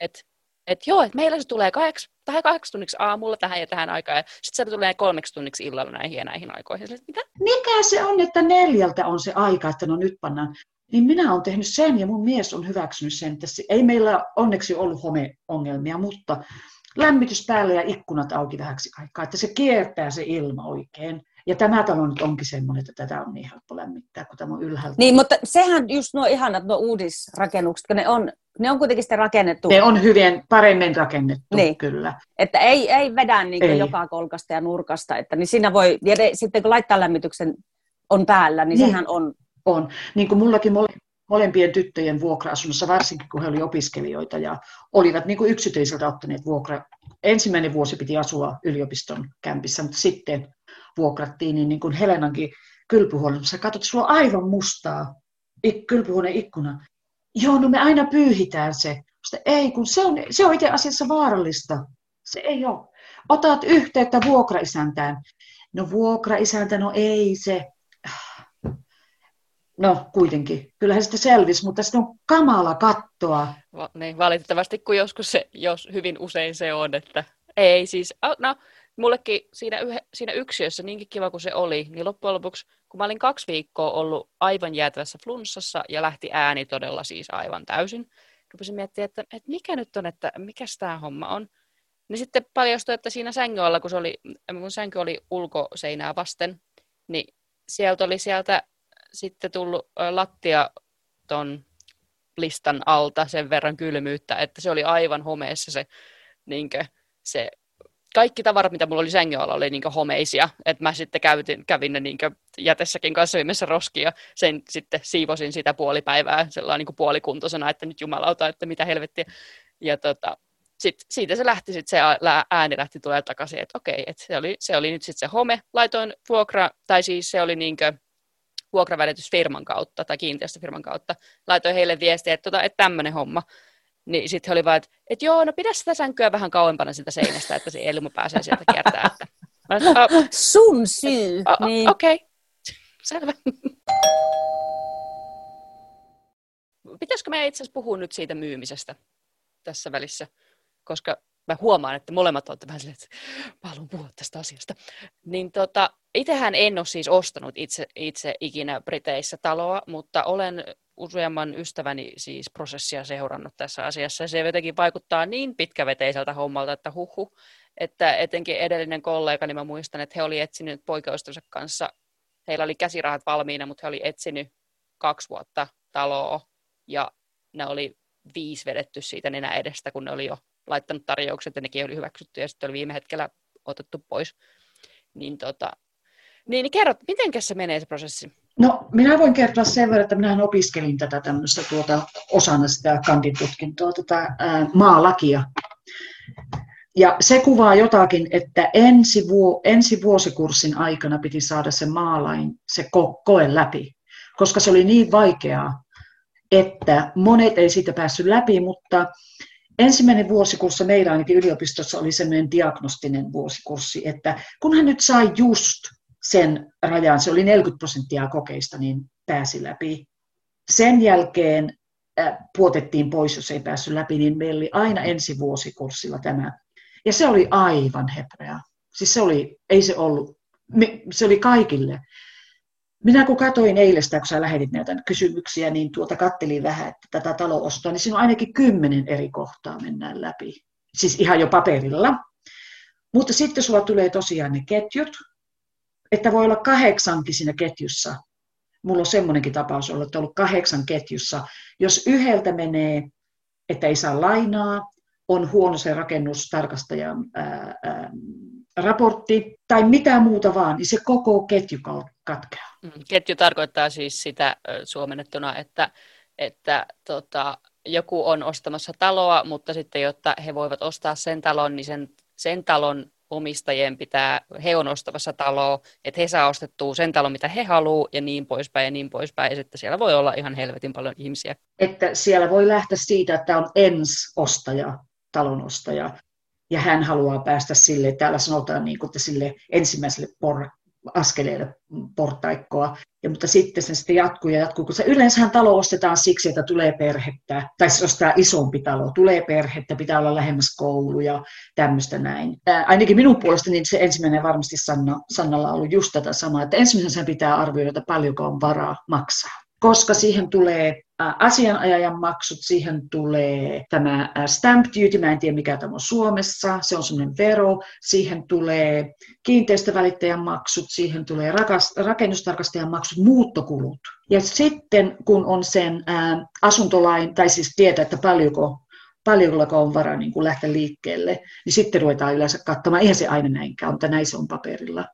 Että et joo, että meillä se tulee kahdeksi, tähän kahdeksi tunniksi aamulla tähän ja tähän aikaan, ja sitten se tulee kolmeksi tunniksi illalla näihin ja näihin aikoihin. Mitä? Mikä se on, että neljältä on se aika, että no nyt pannaan. Niin minä olen tehnyt sen ja mun mies on hyväksynyt sen. Että ei meillä onneksi ollut homeongelmia, mutta lämmitys päälle ja ikkunat auki vähäksi aikaa, että se kiertää se ilma oikein. Ja tämä talo nyt onkin semmoinen, että tätä on niin helppo lämmittää, kun tämä on ylhäältä. Niin, mutta sehän just nuo ihanat, nuo uudisrakennukset, kun ne on, ne on kuitenkin sitten rakennettu. Ne on hyvin paremmin rakennettu, niin. Kyllä. Että ei, ei vedä niin ei. Joka kolkasta ja nurkasta. Että niin siinä voi, ja ne, sitten kun laittaa lämmityksen on päällä, niin, niin. Sehän on. On. Niin kuin mullakin molempien tyttöjen vuokra-asunnossa, varsinkin kun he olivat opiskelijoita ja olivat niin kuin yksityiseltä ottaneet vuokra. Ensimmäinen vuosi piti asua yliopiston kämpissä, mutta sitten vuokrattiin, niin, niin kuin Helenankin kylpyhuoneessa. Katsot, sulla on aivan mustaa kylpyhuoneen ikkuna. Joo, no me aina pyyhitään se. Sitten, ei, kun se on, se on itse asiassa vaarallista. Se ei ole. Otat yhteyttä vuokraisäntään. No vuokraisäntä, no ei se. No kuitenkin. Kyllähän sitä selvisi, mutta se on kamala kattoa. Va- niin, valitettavasti, kun joskus se, jos hyvin usein se on, että ei siis, no mullekin siinä, yh- siinä yksiössä niinkin kiva kuin se oli, niin loppujen lopuksi, kun mä olin kaksi viikkoa ollut aivan jäätävässä flunssassa ja lähti ääni todella siis aivan täysin, rupesin miettimään, että, että mikä nyt on, että mikäs tämä homma on. Niin sitten paljastui, että siinä sängyllä, kun se oli, mun sänky oli ulkoseinää vasten, niin sieltä oli sieltä, sitten tullut lattia ton listan alta sen verran kylmyyttä, että se oli aivan homeessa se, niinkö, se kaikki tavarat, mitä mulla oli sängyn alla, oli niinku homeisia. Että mä sitten kävin, kävin ne niinku jätessäkin kanssa viimeisessä roskiin ja sen sitten siivosin sitä puolipäivää sellainen niinku puolikuntoisena, että nyt jumalauta, että mitä helvettiä. Ja tota, sit, siitä se lähti, sit se ääni lähti tulee takaisin, että okei, et se, oli, se oli nyt sitten se home. Laitoin vuokra, tai siis se oli niinku vuokravälitysfirman kautta tai kiinteistöfirman kautta. Laitoin heille viestiä, että, tota, että tämmöinen homma. Niin sitten oli vaan, että, että joo, no pidä sitä sänkyä vähän kauempana sitä seinästä, että se ilma pääsee sieltä kiertämään. Oh, sun syy. Oh, oh, niin. Okei, okay. Selvä. Pitäisikö meidän itse asiassa puhua nyt siitä myymisestä tässä välissä? Koska mä huomaan, että molemmat olette vähän silleen, että mä haluan puhua tästä asiasta. Niin tota, itsehän en ole siis ostanut itse, itse ikinä Briteissä taloa, mutta olen useamman ystäväni siis prosessia seurannut tässä asiassa. Se jotenkin vaikuttaa niin pitkäveteiseltä hommalta, että huhhuh. Että etenkin edellinen kollega, niin mä muistan, että he oli etsinyt poikaystävänsä kanssa. Heillä oli käsirahat valmiina, mutta he oli etsinyt kaksi vuotta taloa. Ja ne oli viisi vedetty siitä nenä edestä, kun ne oli jo laittanut tarjoukset ja nekin oli hyväksytty. Ja sitten oli viime hetkellä otettu pois. Niin, tota, niin, niin kerrot, miten se menee se prosessi? No, minä voin kertoa sen verran, että minähän opiskelin tätä tämmöistä tuota, osana sitä kanditutkintoa, tätä ää, maalakia. Ja se kuvaa jotakin, että ensi, vuo, ensi vuosikurssin aikana piti saada se maalain, se ko, koe läpi, koska se oli niin vaikeaa, että monet ei siitä päässyt läpi, mutta ensimmäinen vuosikurssi meillä ainakin yliopistossa oli semmoinen diagnostinen vuosikurssi, että kun hän nyt sai just sen rajan, se oli neljäkymmentä prosenttia kokeista, niin pääsi läpi. Sen jälkeen äh, puotettiin pois, jos ei päässyt läpi, niin meillä oli aina ensi vuosikurssilla tämä. Ja se oli aivan hepreaa. Siis se oli, ei se ollut, me, se oli kaikille. Minä kun katsoin eilestä, kun sä lähetit näitä kysymyksiä, niin tuota kattelin vähän, että tätä taloa ostaa, niin siinä on ainakin kymmenen eri kohtaa mennään läpi. Siis ihan jo paperilla. Mutta sitten sulla tulee tosiaan ne ketjut, että voi olla kahdeksankin siinä ketjussa. Mulla on semmoinenkin tapaus ollut, että on ollut kahdeksan ketjussa. Jos yhdeltä menee, että ei saa lainaa, on huono se rakennustarkastajan ää, ää, raportti tai mitä muuta vaan, niin se koko ketju katkeaa. Ketju tarkoittaa siis sitä suomennettuna, että, että tota, joku on ostamassa taloa, mutta sitten jotta he voivat ostaa sen talon, niin sen, sen talon omistajien pitää, he on ostavassa taloa, että he saa ostettua sen talon, mitä he haluaa, ja niin poispäin, ja niin poispäin, ja sitten siellä voi olla ihan helvetin paljon ihmisiä. Että siellä voi lähteä siitä, että on ens-ostaja, talonostaja, ja hän haluaa päästä sille, täällä sanotaan niin kuin, että sille ensimmäiselle por, askeleelle portaikkoa, ja, mutta sitten se sitten jatkuu ja jatkuu, koska yleensähän talo ostetaan siksi, että tulee perhettä, tai se ostaa isompi talo, tulee perhettä, pitää olla lähemmäs koulu ja tämmöistä näin. Ää, ainakin minun puolestani niin se ensimmäinen varmasti Sanna, Sannalla on ollut just tätä samaa, että ensimmäisenä pitää arvioida, että paljonko on varaa maksaa, koska siihen tulee asianajajan maksut, siihen tulee tämä stamp duty, mä en tiedä mikä tämä on Suomessa, se on semmoinen vero, siihen tulee kiinteistövälittäjän maksut, siihen tulee rakennustarkastajan maksut, muuttokulut. Ja sitten kun on sen asuntolain, tai siis tietää, että paljonko, paljonko on varaa niin kun lähteä liikkeelle, niin sitten ruvetaan yleensä katsomaan, eihän se aina näinkään, mutta näin se on paperilla.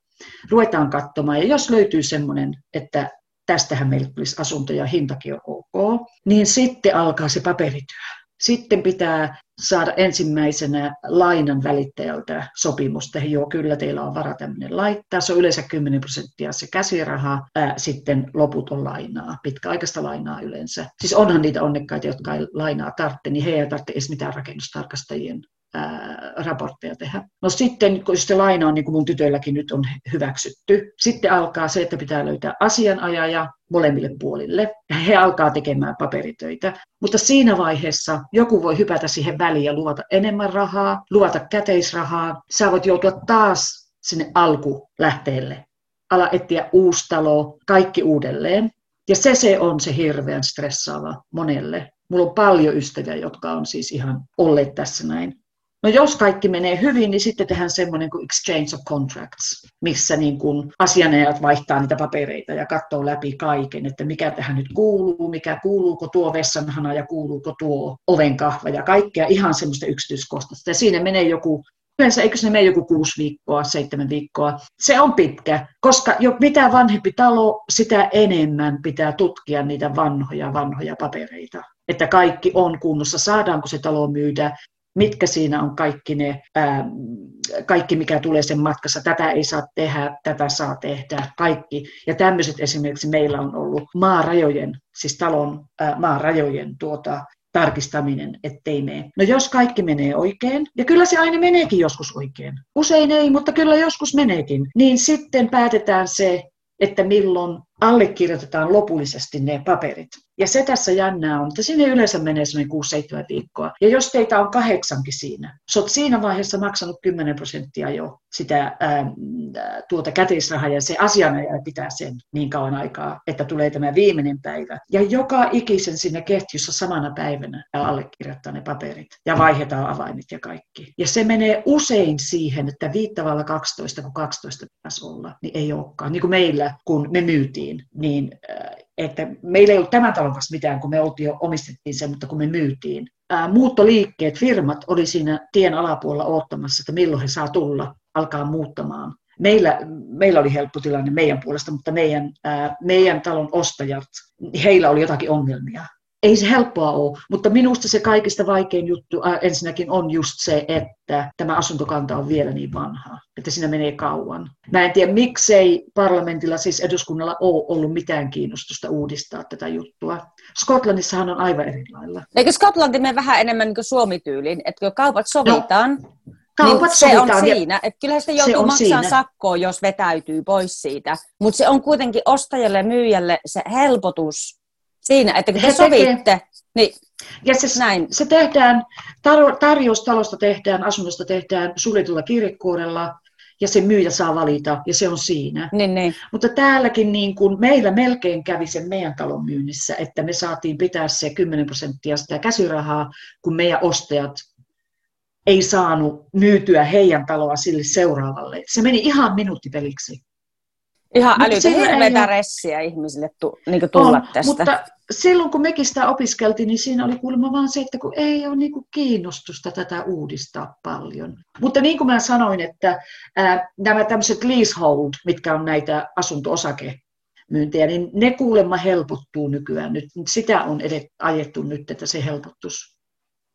Ruvetaan katsomaan, ja jos löytyy semmoinen, että tästähän meillä tulisi asunto ja hintakin on ok, niin sitten alkaa se paperityö. Sitten pitää saada ensimmäisenä lainan välittäjältä sopimusta. Joo, kyllä teillä on vara tämmöinen laittaa. Se on yleensä kymmenen prosenttia se käsiraha, ää, sitten loput on lainaa, pitkäaikaista lainaa yleensä. Siis onhan niitä onnekkaita, jotka ei lainaa tarvitse, niin he ei tarvitse edes mitään rakennustarkastajien Ää, raportteja tehdä. No sitten, kun se laina on, niin kuin mun tytöilläkin nyt on hyväksytty, sitten alkaa se, että pitää löytää asianajaja molemmille puolille. He alkaa tekemään paperitöitä, mutta siinä vaiheessa joku voi hypätä siihen väliin ja luvata enemmän rahaa, luvata käteisrahaa. Sä voit joutua taas sinne alkulähteelle, ala etsiä uusi talo, kaikki uudelleen. Ja se, se on se hirveän stressaava monelle. Mulla on paljon ystäviä, jotka on siis ihan olleet tässä näin. No jos kaikki menee hyvin, niin sitten tehdään semmoinen kuin exchange of contracts, missä niin kuin asianajat vaihtaa niitä papereita ja katsoo läpi kaiken, että mikä tähän nyt kuuluu, mikä kuuluuko tuo vessanhana ja kuuluuko tuo ovenkahva ja kaikkea ihan semmoista yksityiskohtaista. Ja siinä menee joku yleensä eikö se mene joku kuusi viikkoa, seitsemän viikkoa. Se on pitkä, koska jo mitä vanhempi talo, sitä enemmän pitää tutkia niitä vanhoja, vanhoja papereita. Että kaikki on kunnossa, saadaanko se talo myydä, mitkä siinä on kaikki ne, ää, kaikki mikä tulee sen matkassa, tätä ei saa tehdä, tätä saa tehdä, kaikki. Ja tämmöiset esimerkiksi meillä on ollut maarajojen, siis talon ää, maarajojen tuota, tarkistaminen, ettei mene. No jos kaikki menee oikein, ja kyllä se aina meneekin joskus oikein, usein ei, mutta kyllä joskus meneekin, niin sitten päätetään se, että milloin allekirjoitetaan lopullisesti ne paperit. Ja se tässä jännää on, että sinne yleensä menee semmoinen kuusi seitsemän viikkoa. Ja jos teitä on kahdeksankin siinä, sä oot siinä vaiheessa maksanut kymmenen prosenttia jo sitä ää, tuota käteisrahaa, ja se asianajaja pitää sen niin kauan aikaa, että tulee tämä viimeinen päivä. Ja joka ikisen sinne ketjussa samana päivänä allekirjoittaa ne paperit ja vaihdetaan avaimet ja kaikki. Ja se menee usein siihen, että viittavalla kaksitoista, kun kaksitoista pitäisi olla, niin ei olekaan. Niin kuin meillä, kun me myytiin, niin että meillä ei ollut tämän talon kanssa mitään, kun me oltiin jo, omistettiin sen, mutta kun me myytiin. Ää, muuttoliikkeet, firmat oli siinä tien alapuolella odottamassa, että milloin he saa tulla, alkaa muuttamaan. Meillä, meillä oli helppo tilanne meidän puolesta, mutta meidän, ää, meidän talon ostajat, heillä oli jotakin ongelmia. Ei se helppoa ole, mutta minusta se kaikista vaikein juttu ää, ensinnäkin on just se, että tämä asuntokanta on vielä niin vanha, että siinä menee kauan. Mä en tiedä, miksei parlamentilla, siis eduskunnalla, ole ollut mitään kiinnostusta uudistaa tätä juttua. Skotlannissahan on aivan eri lailla. Eikö Skotlanti mene vähän enemmän niin kuin Suomi-tyyliin, että kun kaupat sovitaan, no, kaupat niin se on siinä. Että kyllähän sitä joutuu maksamaan sakkoa, jos vetäytyy pois siitä. Mutta se on kuitenkin ostajalle ja myyjälle se helpotus. Siinä, että kun te sovitte, niin ja se, näin. Se tehdään, tar- tarjous talosta tehdään, asunnosta tehdään suljetulla kirjekuorella ja se myyjä saa valita ja se on siinä. Niin, niin. Mutta täälläkin niin kun meillä melkein kävi sen meidän talon myynnissä, että me saatiin pitää se kymmenen prosenttia sitä käsirahaa, kun meidän ostajat ei saanut myytyä heidän taloa sille seuraavalle. Se meni ihan minuuttipeliksi. Ihan älytön hirveätä ressiä ihmisille tu, niin kuin tulla on, tästä. Mutta silloin kun mekin sitä opiskeltiin, niin siinä oli kuulemma vaan se, että kun ei ole niin kuin kiinnostusta tätä uudistaa paljon. Mutta niin kuin mä sanoin, että ää, nämä tämmöiset leasehold, mitkä on näitä asunto-osakemyyntejä, niin ne kuulemma helpottuu nykyään nyt. Sitä on edet, ajettu nyt, että se helpottus.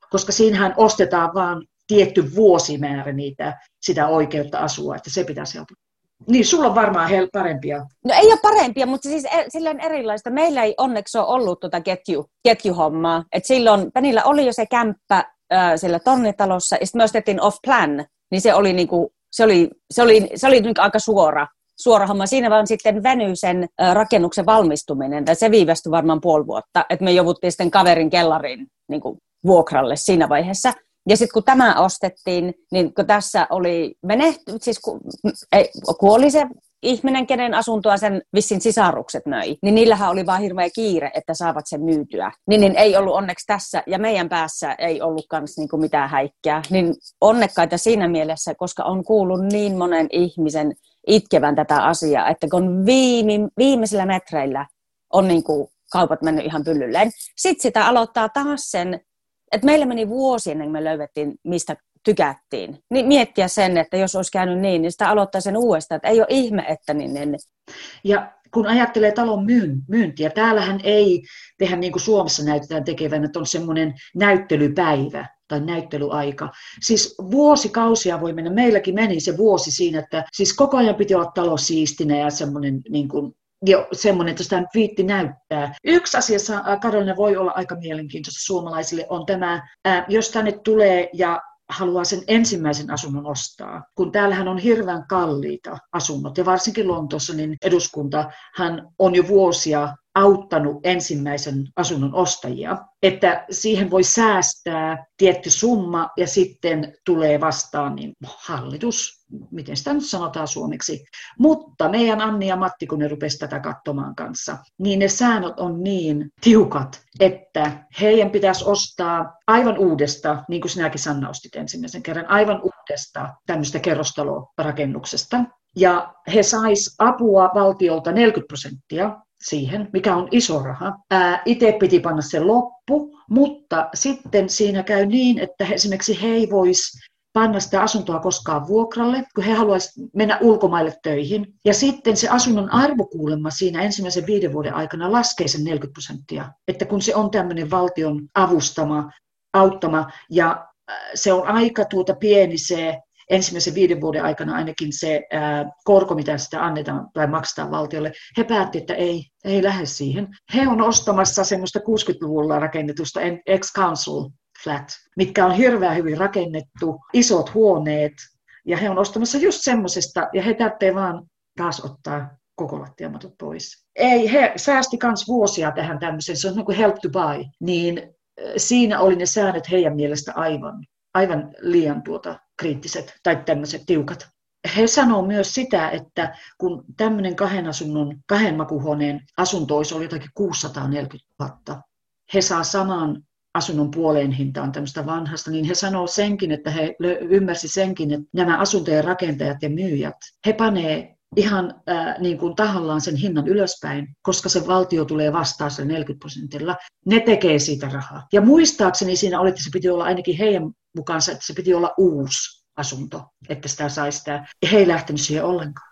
Koska siinähän ostetaan vaan tietty vuosimäärä niitä, sitä oikeutta asua, että se pitäisi helpottaa. Niin, sulla on varmaan parempia. No ei ole parempia, mutta siis sillä on erilaista. Meillä ei onneksi ole ollut tuota ketju, ketjuhommaa. Et silloin Penillä oli jo se kämppä äh, siellä tornitalossa, ja sitten me ostettiin off plan, niin se oli, niinku, se oli, se oli, se oli niinku aika suora, suora homma. Siinä vaan sitten venyi sen äh, rakennuksen valmistuminen, tai se viivästyi varmaan puoli vuotta, että me jouduttiin sitten kaverin kellarin niinku, vuokralle siinä vaiheessa. Ja sitten kun tämä ostettiin, niin kun tässä oli menehty, siis kun, ei, kun oli se ihminen, kenen asuntoa sen vissin sisarukset möi, niin niillähän oli vaan hirveä kiire, että saavat sen myytyä. Niin, niin ei ollut onneksi tässä, ja meidän päässä ei ollut kans niinku mitään häikkää. Niin onnekkaita siinä mielessä, koska on kuullut niin monen ihmisen itkevän tätä asiaa, että kun viime, viimeisillä metreillä on niinku kaupat mennyt ihan pyllylleen, sitten sitä aloittaa taas sen, että meillä meni vuosi ennen kuin me löydettiin, mistä tykättiin. Niin miettiä sen, että jos olisi käynyt niin, niin sitä aloittaa sen uudestaan. Että ei ole ihme, että niin ennen. Ja kun ajattelee talon myyntiä, täällähän ei tehdä niin kuin Suomessa näytetään tekevän, että on semmoinen näyttelypäivä tai näyttelyaika. Siis vuosikausia voi mennä. Meilläkin meni se vuosi siinä, että siis koko ajan piti olla talo siistinä ja semmoinen niin kuin jo semmoinen, että sitä viitti näyttää. Yksi asia, Karoliina, voi olla aika mielenkiintoista suomalaisille, on tämä, ää, jos tänne tulee ja haluaa sen ensimmäisen asunnon ostaa, kun täällähän on hirveän kalliita asunnot, ja varsinkin Lontoossa, niin eduskuntahan on jo vuosia auttanut ensimmäisen asunnon ostajia, että siihen voi säästää tietty summa, ja sitten tulee vastaan niin hallitus, miten sitä nyt sanotaan suomeksi, mutta meidän Anni ja Matti, kun ne rupesivat tätä katsomaan kanssa, niin ne säännöt on niin tiukat, että heidän pitäisi ostaa aivan uudesta, niin kuin sinäkin Sanna ostit ensimmäisen kerran, aivan uudesta tämmöistä kerrostalorakennuksesta, ja he sais apua valtiolta neljäkymmentä prosenttia, siihen, mikä on iso raha. Itse piti panna se loppu, mutta sitten siinä käy niin, että esimerkiksi he ei voisi panna sitä asuntoa koskaan vuokralle, kun he haluaisivat mennä ulkomaille töihin. Ja sitten se asunnon arvokuulemma siinä ensimmäisen viiden vuoden aikana laskee sen neljäkymmentä prosenttia. Että kun se on tämmöinen valtion avustama, auttama, ja se on aika tuota pieni se ensimmäisen viiden vuoden aikana ainakin se ää, korko, mitä sitä annetaan tai maksetaan valtiolle. He päättivät, että ei, ei lähde siihen. He on ostamassa semmoista kuusikymmentäluvulla rakennetusta ex-council flat, mitkä on hirveän hyvin rakennettu, isot huoneet, ja he on ostamassa just semmoisesta, ja he täyttää vaan taas ottaa koko lattiamatot pois. Ei, he säästi kans vuosia tähän tämmöiseen, se on niin kuin help to buy, niin siinä oli ne säännöt heidän mielestä aivan, aivan liian tuota kriittiset tai tämmöiset tiukat. He sanoo myös sitä, että kun tämmöinen kahden asunnon, kahden makuhuoneen asunto olisi ollut jotakin kuusisataaneljäkymmentätuhatta, he saa saman asunnon puoleen hintaan tämmöistä vanhasta, niin he sanoo senkin, että he ymmärsi senkin, että nämä asuntojen rakentajat ja myyjät, he panee ihan äh, niin kuin tahallaan sen hinnan ylöspäin, koska se valtio tulee vastaan sen neljäkymmentä prosentilla. Ne tekee siitä rahaa. Ja muistaakseni siinä oli, että se piti olla ainakin heidän mukaansa, että se piti olla uusi asunto, että sitä saisi sitä. Ja he ei lähtenyt siihen ollenkaan.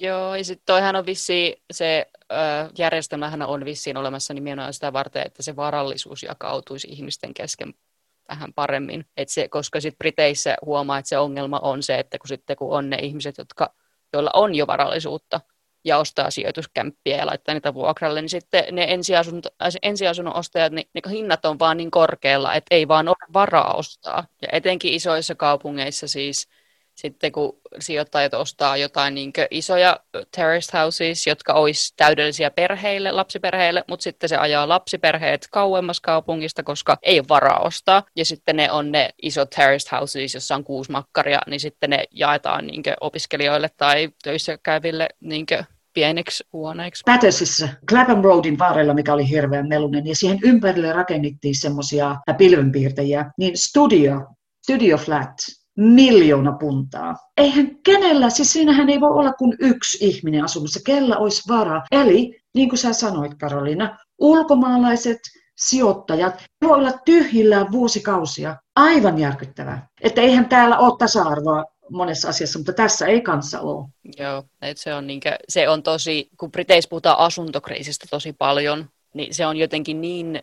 Joo, ja sitten toihan on vissiin, se ö, järjestelmähän on vissiin olemassa nimenomaan sitä varten, että se varallisuus jakautuisi ihmisten kesken vähän paremmin. Et se, koska sitten Briteissä huomaa, että se ongelma on se, että kun, sitten, kun on ne ihmiset, jotka, joilla on jo varallisuutta ja ostaa sijoituskämppiä ja laittaa niitä vuokralle, niin sitten ne ensiasunnon ostajat, niin ne hinnat on vaan niin korkealla, että ei vaan ole varaa ostaa. Ja etenkin isoissa kaupungeissa siis, sitten kun sijoittajat ostaa jotain niin isoja terraced houses, jotka olisi täydellisiä perheille, lapsiperheille, mutta sitten se ajaa lapsiperheet kauemmas kaupungista, koska ei ole varaa ostaa. Ja sitten ne on ne isot terraced houses, jossa on kuusi makkaria, niin sitten ne jaetaan niin opiskelijoille tai töissä käyville niin pieneksi huoneeksi. Pätösissä, Clapham Roadin varrella, mikä oli hirveän melunen, ja siihen ympärille rakennettiin semmoisia pilvenpiirtejä, niin studio, studio flat, miljoona puntaa. Eihän kenellä, siis siinähän ei voi olla kuin yksi ihminen asumassa, kellä olisi varaa. Eli, niin kuin sä sanoit Karoliina, ulkomaalaiset sijoittajat voi olla tyhjillään vuosikausia. Aivan järkyttävää. Että eihän täällä ole tasa-arvoa monessa asiassa, mutta tässä ei kanssa ole. Joo, että se on, niinkä, se on tosi, kun Briteissä puhutaan asuntokriisistä tosi paljon, niin se on jotenkin niin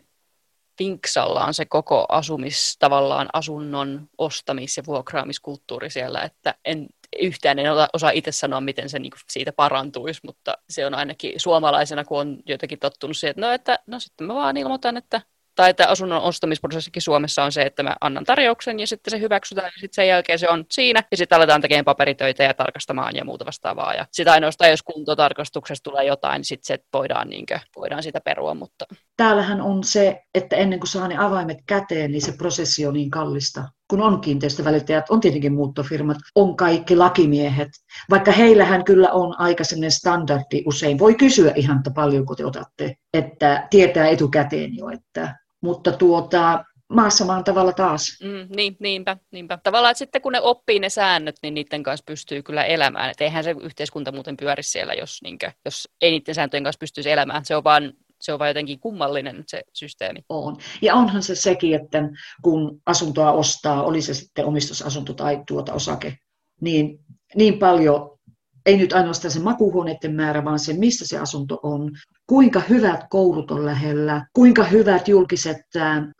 vinksallaan se koko asumis, tavallaan asunnon ostamis- ja vuokraamiskulttuuri siellä, että en yhtään en osaa itse sanoa, miten se niinku siitä parantuisi, mutta se on ainakin suomalaisena, kun on jotenkin tottunut siihen, että no, että, no sitten mä vaan ilmoitan, että tai että asunnon ostamisprosessikin Suomessa on se, että mä annan tarjouksen ja sitten se hyväksytään ja sitten sen jälkeen se on siinä ja sitten aletaan tekemään paperitöitä ja tarkastamaan ja muuta vastaavaa. Ja sitten ainoastaan, jos kuntotarkastuksessa tulee jotain, niin sitten se voidaan, niinkö, voidaan sitä perua. Mutta täällähän on se, että ennen kuin saa ne avaimet käteen, niin se prosessi on niin kallista. Kun on kiinteistövälittäjät, on tietenkin muuttofirmat, on kaikki lakimiehet. Vaikka heillähän kyllä on aika sellainen standardi usein. Voi kysyä ihan, että paljonko te otatte, että tietää etukäteen jo, että mutta tuota, maassa maan tavalla taas. Mm, niin, niinpä, niinpä. Tavallaan, että sitten kun ne oppii ne säännöt, niin niiden kanssa pystyy kyllä elämään. Et eihän se yhteiskunta muuten pyörisi siellä, jos, niinkö, jos ei niiden sääntöjen kanssa pystyisi elämään. Se on vaan, se on vaan jotenkin kummallinen se systeemi. On. Ja onhan se sekin, että kun asuntoa ostaa, oli se sitten omistusasunto tai tuota osake, niin niin paljon ei nyt ainoastaan se makuuhuoneiden määrä, vaan se, missä se asunto on, kuinka hyvät koulut on lähellä, kuinka hyvät julkiset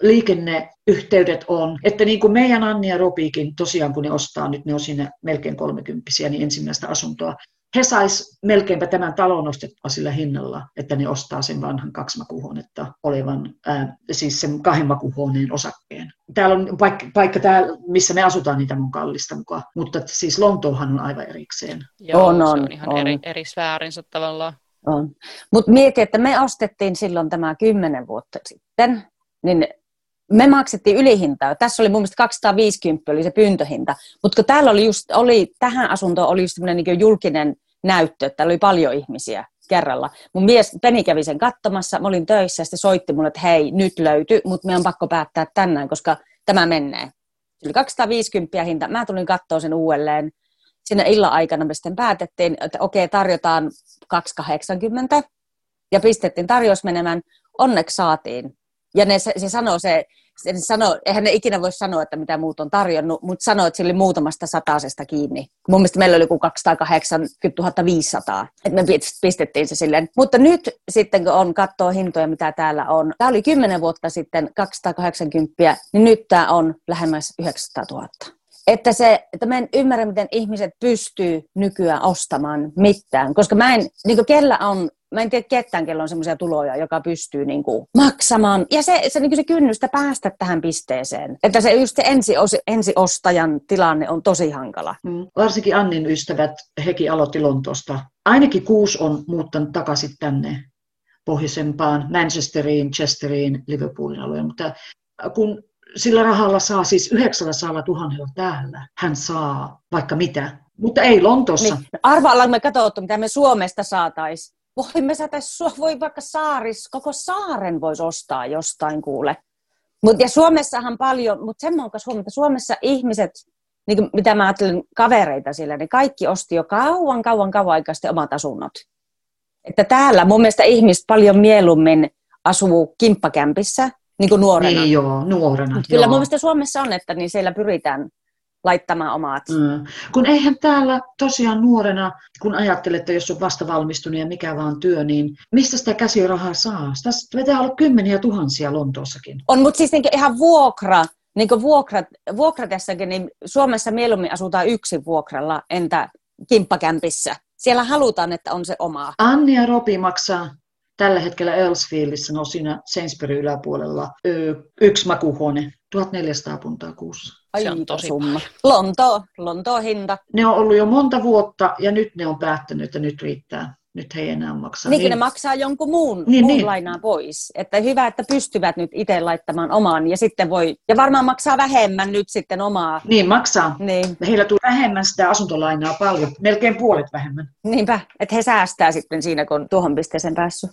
liikenneyhteydet on. Että niin kuin meidän Anni ja Robikin, tosiaan kun ne ostaa, nyt ne on siinä melkein kolmekymppisiä, niin ensimmäistä asuntoa. He sais melkeinpä tämän talon ostettua sillä hinnalla, että ne ostaa sen vanhan kaksi makuuhuonetta olevan, ää, siis sen kahden makuuhuoneen osakkeen. Täällä on paikka, paikka täällä, missä me asutaan, niitä mun kallista mukaan, mutta siis Lontoohan on aivan erikseen. Joo, on, on, se on ihan on. Eri, eri sfäärinsä tavallaan. On. Mutta mieti, että me ostettiin silloin tämä kymmenen vuotta sitten, niin me maksettiin ylihintaa. Tässä oli mun mielestä kaksisataaviisikymmentä oli se pyyntöhinta, mutta kun täällä oli just, oli, tähän asuntoon oli just tämmöinen niin julkinen näyttö, että täällä oli paljon ihmisiä kerralla. Mun mies Peni kävi sen katsomassa, mä olin töissä ja sitten soitti mulle, että hei, nyt löytyi, mutta meidän on pakko päättää tänään, koska tämä menee. Se oli kaksisataaviisikymmentä hinta, mä tulin katsoa sen uudelleen. Siinä illan aikana me sitten päätettiin, että okei, tarjotaan kaksisataakahdeksankymmentä ja pistettiin tarjous menemään. Onneksi saatiin. Ja ne, se, se sanoo se en sano, eihän ne ikinä voi sanoa, että mitä muut on tarjonnut, mutta sanoi, että sillä oli muutamasta satasesta kiinni. Mun mielestä meillä oli joku kaksisataakahdeksankymmentätuhatta viisisataa, että me pistettiin se silleen. Mutta nyt sitten, kun on katsoo hintoja, mitä täällä on, tämä oli kymmenen vuotta sitten kaksisataakahdeksankymmentä, niin nyt tämä on lähemmäs yhdeksänsataatuhatta. Että, se, että mä en ymmärrä, miten ihmiset pystyy nykyään ostamaan mitään, koska mä en, niin kuin kellä on, mä en tiedä ketään, kello on semmoisia tuloja, joka pystyy niin kuin maksamaan. Ja se, se, niin kuin se kynnystä päästä tähän pisteeseen. Että se just se ensi, ensiostajan tilanne on tosi hankala. Mm. Varsinkin Annin ystävät, hekin aloitti Lontoosta. Ainakin kuusi on muuttanut takaisin tänne pohjoisempaan, Manchesteriin, Chesteriin, Liverpoolin alueen. Mutta kun sillä rahalla saa siis yhdeksänsataatuhatta täällä, hän saa vaikka mitä, mutta ei Lontoossa. Niin, arvaillaan me katsottu, mitä me Suomesta saataisiin. Voi, me saatais, voi vaikka saaris, koko saaren voisi ostaa jostain kuule. Mut, ja Suomessahan paljon, mutta sen mä oon kanssa huomannut, että Suomessa ihmiset, niin mitä mä ajattelin kavereita siellä, niin kaikki osti jo kauan, kauan, kauan aikaisesti omat asunnot. Että täällä mun mielestä ihmiset paljon mieluummin asuu kimppakämpissä, niin kuin nuorena. Niin joo, nuorena. Mut kyllä joo. Mun mielestä Suomessa on, että niin siellä pyritään laittamaan omaat. Mm. Kun eihän täällä tosiaan nuorena, kun ajattelet, että jos on vasta valmistunut ja mikä vaan työ, niin mistä sitä käsirahaa saa? Sitä pitää olla kymmeniä tuhansia Lontoossakin. On, mutta siis ihan vuokra, niin kuin vuokra, vuokra tässäkin, niin Suomessa mieluummin asutaan yksin vuokralla, entä kimppakämpissä. Siellä halutaan, että on se oma. Anni ja Robi maksaa tällä hetkellä Elsfieldissä, no siinä Sainsbury yläpuolella, yksi makuuhuone. tuhatneljäsataa puntaa kuussa. Se on tosi summa. Lontoo, Lontoo hinta. Ne on ollut jo monta vuotta ja nyt ne on päättänyt, että nyt riittää. Nyt he ei enää maksaa. Niin, niin. Ne maksaa jonkun muun, niin, muun niin. lainaa pois. Että hyvä, että pystyvät nyt itse laittamaan omaan ja sitten voi, ja varmaan maksaa vähemmän nyt sitten omaa. Niin, maksaa. Niin. Heillä tulee vähemmän sitä asuntolainaa paljon, melkein puolet vähemmän. Niinpä, että he säästää sitten siinä, kun tuohon pisteeseen päässyt.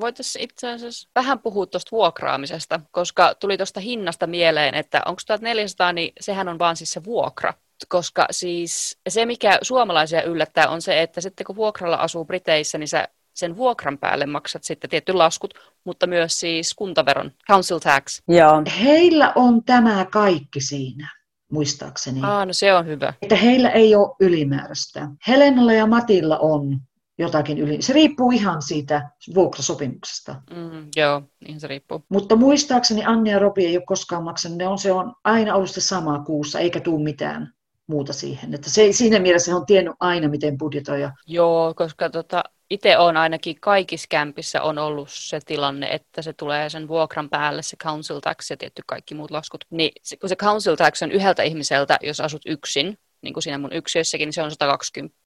Voitaisiin itse asiassa vähän puhua tuosta vuokraamisesta, koska tuli tuosta hinnasta mieleen, että onko tuhatneljäsataa, niin sehän on vaan siis se vuokra. Koska siis se, mikä suomalaisia yllättää, on se, että sitten kun vuokralla asuu Briteissä, niin sä sen vuokran päälle maksat sitten tietty laskut, mutta myös siis kuntaveron, Council Tax. Joo. Heillä on tämä kaikki siinä, muistaakseni. Ah, no se on hyvä. Että heillä ei ole ylimääräistä. Helenalla ja Matilla on jotakin yli. Se riippuu ihan siitä vuokrasopimuksesta. Mm, joo, niin se riippuu. Mutta muistaakseni Anni ja Robi ei ole koskaan maksanut. Ne on, se on aina ollut sitä samaa kuussa, eikä tule mitään muuta siihen. Että se, siinä mielessä he on tiennyt aina, miten budjetoida. Joo, koska tota, itse on ainakin kaikissa kämpissä on ollut se tilanne, että se tulee sen vuokran päälle, se council tax ja tietty kaikki muut laskut. Niin, se, kun se council tax on yhdeltä ihmiseltä, jos asut yksin, niin kuin siinä mun yksiössäkin, niin se on sata kaksikymmentä,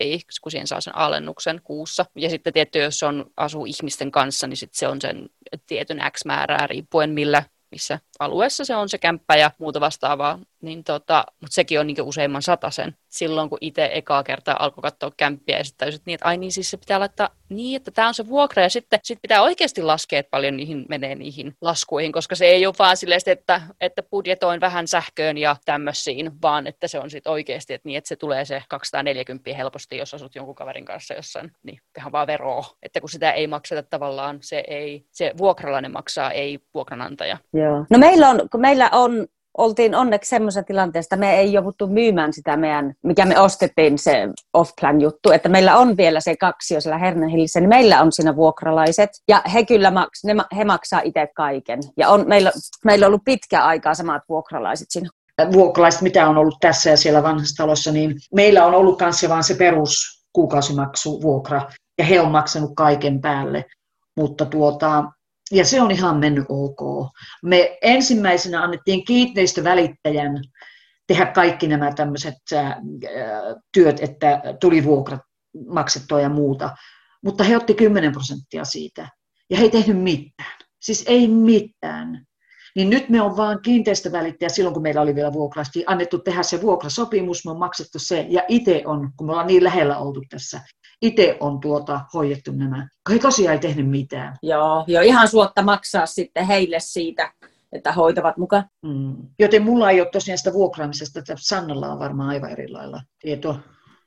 kun siihen saa sen alennuksen kuussa. Ja sitten tietty, jos se on, asuu ihmisten kanssa, niin sitten se on sen tietyn X määrää riippuen millä, missä alueessa se on se kämppä ja muuta vastaavaa. Niin tota, mutta sekin on niin kuin useimman satasen. Silloin, kun itse ekaa kertaa alkoi katsoa kämppiä ja sitten täysin, niin, että ai niin, siis se pitää laittaa niin, että tämä on se vuokra. Ja sitten sit pitää oikeasti laskea, että paljon niihin menee niihin laskuihin, koska se ei ole vaan silleen, että, että budjetoin vähän sähköön ja tämmöisiin, vaan että se on sitten oikeasti, että, niin, että se tulee se kaksisataaneljäkymmentä helposti, jos asut jonkun kaverin kanssa jossain, niin vähän vaan veroa. Että kun sitä ei makseta tavallaan, se, ei, se vuokralainen maksaa, ei vuokranantaja. Joo. No meillä on, kun meillä on oltiin onneksi semmoisessa tilanteessa, me ei jouduttu myymään sitä meidän, mikä me ostettiin se off-plan juttu, että meillä on vielä se kaksi jo siellä Hernehillissä, niin meillä on siinä vuokralaiset ja he kyllä maks, ne, he maksaa itse kaiken. Ja on, meillä, meillä on ollut pitkä aikaa samat vuokralaiset siinä. Vuokralaiset, mitä on ollut tässä ja siellä vanhassa talossa, niin meillä on ollut kanssa vaan se perus kuukausimaksu vuokra ja he on maksanut kaiken päälle, mutta tuota... Ja se on ihan mennyt ok. Me ensimmäisenä annettiin kiinteistövälittäjän tehdä kaikki nämä tämmöiset äh, työt, että tuli vuokrat maksettua ja muuta. Mutta he otti kymmenen prosenttia siitä. Ja he ei tehnyt mitään. Siis ei mitään. Niin nyt me on vaan kiinteistövälittäjä, silloin kun meillä oli vielä vuokraista, annettu tehdä se vuokrasopimus, me on maksettu se. Ja itse on, kun me ollaan niin lähellä oltu tässä, itse on tuota, hoidettu nämä. He tosiaan ei tehnyt mitään. Joo, joo, ihan suotta maksaa sitten heille siitä, että hoitavat mukaan. Mm. Joten mulla ei ole tosiaan sitä vuokraamisesta, että Sannalla on varmaan aivan eri lailla tietoa.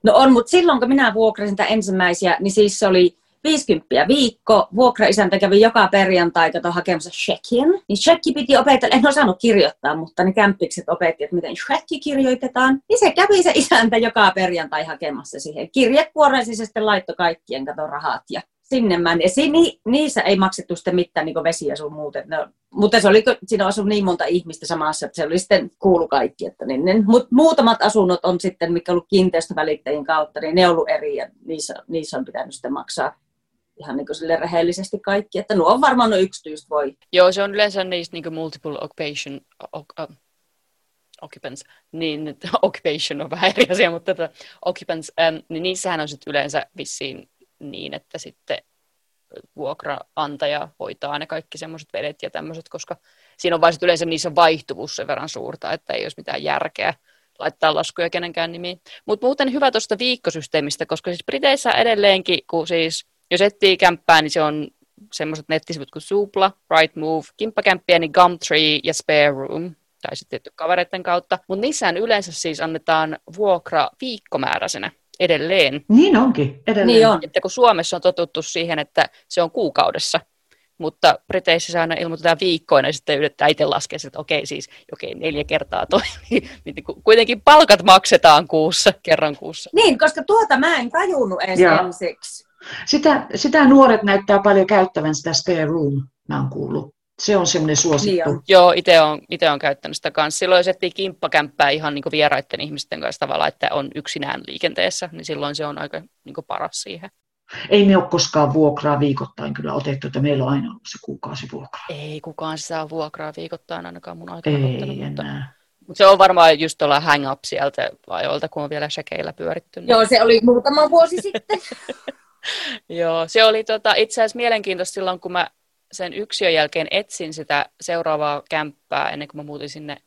No on, mutta silloin kun minä vuokrasin ensimmäisiä, niin siis se oli viisikymmentä viikko, vuokraisäntä kävi joka perjantai kato hakemassa shekin. Niin shekki piti opetella, en osannut kirjoittaa, mutta ne kämppikset opetti, että miten shekki kirjoitetaan. Niin se kävi se isäntä joka perjantai hakemassa siihen. Kirjekuoreen siis sitten laittoi kaikkien kato rahat ja sinne mä ni, niissä ei maksettu sitten mitään niin vesiä sun muuten. No, mutta se oli, siinä asui niin monta ihmistä samassa, että se oli sitten kuulu kaikki. Että niin, niin. Mut muutamat asunnot on sitten, mitkä on ollut kiinteistövälittäjien kautta, niin ne on ollut eri ja niissä, niissä on pitänyt sitten maksaa ihan niin kuin sille rehellisesti kaikki. Että nuo on varmaan no yksityiset voi. Joo, se on yleensä niistä niin kuin multiple occupation, uh, occupants, niin occupation on vähän eri asia, mutta tätä occupants, um, niin niissähän on sitten yleensä vissiin niin, että sitten vuokraantaja hoitaa ne kaikki semmoiset vedet ja tämmöiset, koska siinä on vain yleensä niissä vaihtuvuus sen verran suurta, että ei olisi mitään järkeä laittaa laskuja kenenkään nimiin. Mutta muuten hyvä tuosta viikkosysteemistä, koska siis Briteissä edelleenkin, kun siis jos etsii kämppää, niin se on semmoiset nettisivut kuin Supla, Rightmove, kimppakämppiä, niin Gumtree ja Spare Room, tai sitten kavereiden kautta. Mutta niissään yleensä siis annetaan vuokra viikkomääräisenä. Edelleen. Niin onkin, edelleen. Niin on. Että kun Suomessa on totuttu siihen, että se on kuukaudessa, mutta Briteissä aina ilmoitetaan viikkoina ja sitten yritetään itse laskea, että okei siis okei, neljä kertaa toimii. Kuitenkin palkat maksetaan kuussa, kerran kuussa. Niin, koska tuota mä en tajunnut edes ensiksi. Sitä, sitä nuoret näyttää paljon käyttävän sitä spare room, mä oon kuullut. Se on semmoinen suosittu. Niin on. Joo, ite on, ite on käyttänyt sitä kanssa. Silloin jos etsii kimppakämppää ihan niin kuin vieraiden ihmisten kanssa tavalla, että on yksinään liikenteessä, niin silloin se on aika niin kuin paras siihen. Ei me ole koskaan vuokraa viikoittain kyllä otettu, että meillä on aina ollut se kuukausi vuokraa. Ei kukaan saa vuokraa viikoittain ainakaan mun aikana ei ottanut, mutta, mutta se on varmaan just tuolla hang up sieltä ajoilta, kun on vielä shekeillä pyöritty. Joo, se oli muutama vuosi sitten. Joo, se oli tota, itse asiassa mielenkiintoista silloin, kun mä sen yksiön jälkeen etsin sitä seuraavaa kämppää ennen kuin mä muutin sinne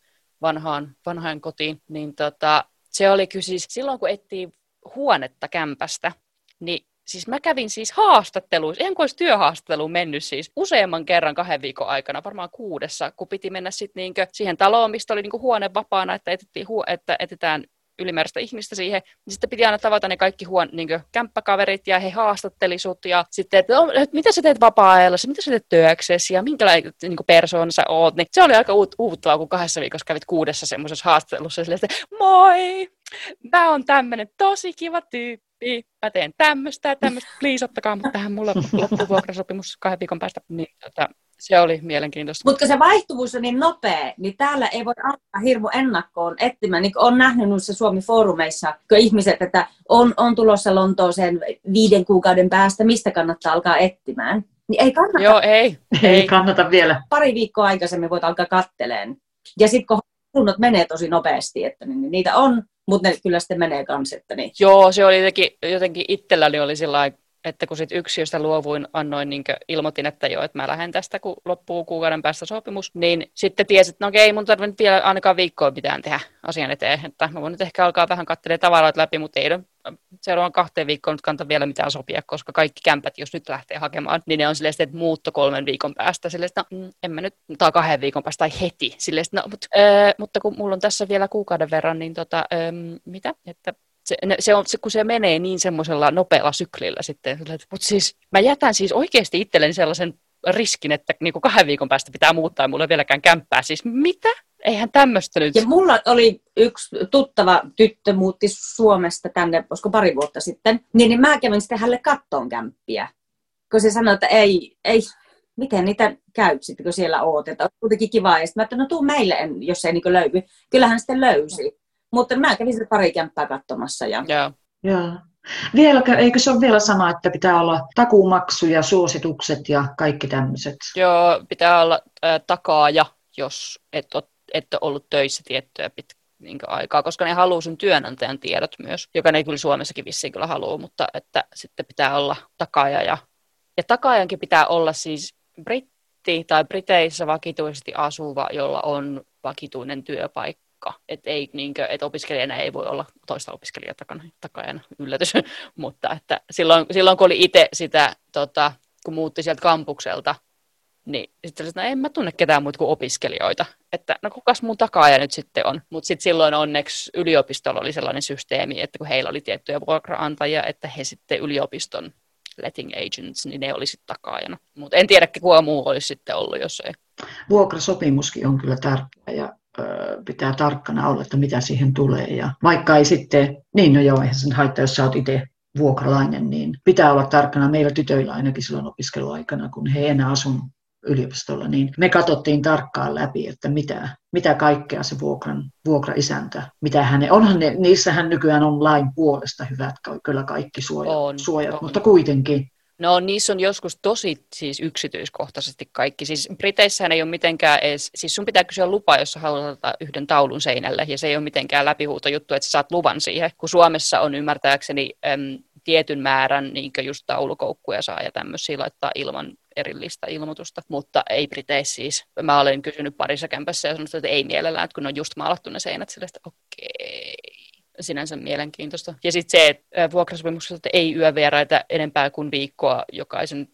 vanhaan, vanhaan kotiin, niin tota, se oli kyllä siis, silloin kun ettiin huonetta kämpästä, niin siis mä kävin siis haastatteluissa, eihän kun olisi työhaastatteluun mennyt siis useamman kerran kahden viikon aikana, varmaan kuudessa, kun piti mennä sitten niinku siihen taloon, mistä oli niinku huone vapaana, että, etettiin huo, että etetään ylimääräistä ihmistä siihen, niin sitten piti aina tavata ne kaikki huon, niin kuin kämppäkaverit ja he haastatteli sut ja sitten, että mitä sä teet vapaa-ajalla, mitä sä teet työksesi ja minkälainen niin kuin persoona sä oot. Niin se oli aika uuttavaa, kun kahdessa viikossa kävit kuudessa semmoisessa haastattelussa silleen, että moi, mä oon tämmönen tosi kiva tyyppi, mä teen tämmöistä ja tämmöistä, please ottakaa mut tähän, mulla on loppuvuokrasopimus kahden viikon päästä. Niin, että se oli mielenkiintoista. Mutta se vaihtuvuus on niin nopea, niin täällä ei voi alkaa hirmu ennakkoon etsimään. Niin olen nähnyt noissa Suomi-foorumeissa ihmiset, että on, on tulossa Lontooseen viiden kuukauden päästä, mistä kannattaa alkaa etsimään. Niin ei kannata. Joo, ei. Ei, ei kannata vielä. Pari viikkoa aikaisemmin voit alkaa katteleen. Ja sitten kun hunnot menee tosi nopeasti, että niin, niin niitä on, mutta ne kyllä sitten menee kans. Niin. Joo, se oli jotenkin, jotenkin itselläni oli sillä että kun sit yksiöstä luovuin, annoin niin ilmoitin, että joo, että mä lähden tästä, kun loppuu kuukauden päästä sopimus, niin sitten tiesit, että no okei, mun tarvitse nyt vielä ainakaan viikkoa mitään tehdä asian eteen, että mä voin nyt ehkä alkaa vähän katselemaan tavaroita läpi, mutta ei seuraavan kahteen viikkoon nyt kannata vielä mitään sopia, koska kaikki kämpät, jos nyt lähtee hakemaan, niin ne on silleen, että muutto kolmen viikon päästä, silleen, että no, en mä nyt, tai kahden viikon päästä, tai heti, silleen, no, mutta, öö, mutta kun mulla on tässä vielä kuukauden verran, niin tota, öö, mitä, että Se, se on, se, kun se menee niin semmoisella nopealla syklillä sitten, mutta siis mä jätän siis oikeasti itselleni sellaisen riskin, että niinku kahden viikon päästä pitää muuttaa ja mulla ei vieläkään kämppää. Siis mitä? Eihän tämmöistä nyt. Ja mulla oli yksi tuttava tyttö muutti Suomesta tänne, koska pari vuotta sitten, niin, niin mä kävin sitten hänelle kattoon kämppiä, kun se sanoi, että ei, ei, miten niitä käyt sitten, kun siellä oot, että on kuitenkin kivaa. Ja sitten mä ajattelin, no tuu meille, jos ei niinku löydy. Kyllähän sitten löysi. Mutta mä kävin sitä pari kämppää katsomassa. Ja yeah. Yeah. Vieläkö, eikö se ole vielä sama, että pitää olla takuumaksu ja suositukset ja kaikki tämmöiset? Joo, pitää olla äh, takaaja, jos et ole et ollut töissä tiettyä pitkään aikaa, koska ne haluaa sun työnantajan tiedot myös, joka ne kyllä Suomessakin vissiin kyllä haluaa, mutta että sitten pitää olla takaaja. Ja, ja takaajankin pitää olla siis britti tai Briteissä vakituisesti asuva, jolla on vakituinen työpaikka. Että et opiskelijana ei voi olla toista opiskelijaa takana, takajana, yllätys, mutta että silloin, silloin kun oli itse sitä, tota, kun muutti sieltä kampukselta, niin sitten no, en mä tunne ketään muuta kuin opiskelijoita, että no kukas mun takaaja nyt sitten on, mutta sitten silloin onneksi yliopistolla oli sellainen systeemi, että kun heillä oli tiettyjä vuokraantajia, että he sitten yliopiston letting agents, niin ne oli sitten takaajana. Mutta en tiedä, kuka muu olisi sitten ollut, jos ei. Vuokrasopimuskin on kyllä tärkeä ja ö, pitää tarkkana olla, että mitä siihen tulee. Ja vaikka ei sitten, niin no joo, eihän sen haittaa, jos sä oot itse vuokralainen, niin pitää olla tarkkana. Meillä tytöillä ainakin silloin opiskeluaikana, kun he enää asunut yliopistolla, niin me katsottiin tarkkaan läpi, että mitä, mitä kaikkea se vuokran, vuokraisäntä, mitä hänen, onhan ne, niissähän nykyään on lain puolesta hyvät kyllä kaikki suojat, on, suojat on. Mutta kuitenkin. No niissä on joskus tosi siis yksityiskohtaisesti kaikki. Siis Briteissähän ei ole mitenkään edes, siis sun pitää kysyä lupaa, jos sä haluat yhden taulun seinälle, ja se ei ole mitenkään läpihuutojuttu, että sä saat luvan siihen, kun Suomessa on ymmärtääkseni äm, tietyn määrän niin kuin just taulukoukkuja saa ja tämmöisiä laittaa ilman erillistä ilmoitusta, mutta ei Briteissä siis. Mä olen kysynyt parissa kämpässä ja sanonut, että ei mielellään, että kun on just maalattu ne seinät, sillä sitä okei. Sinänsä mielenkiintoista. Ja sitten se, että vuokrasopimuksessa ei yövieraita enempää kuin viikkoa jokaisen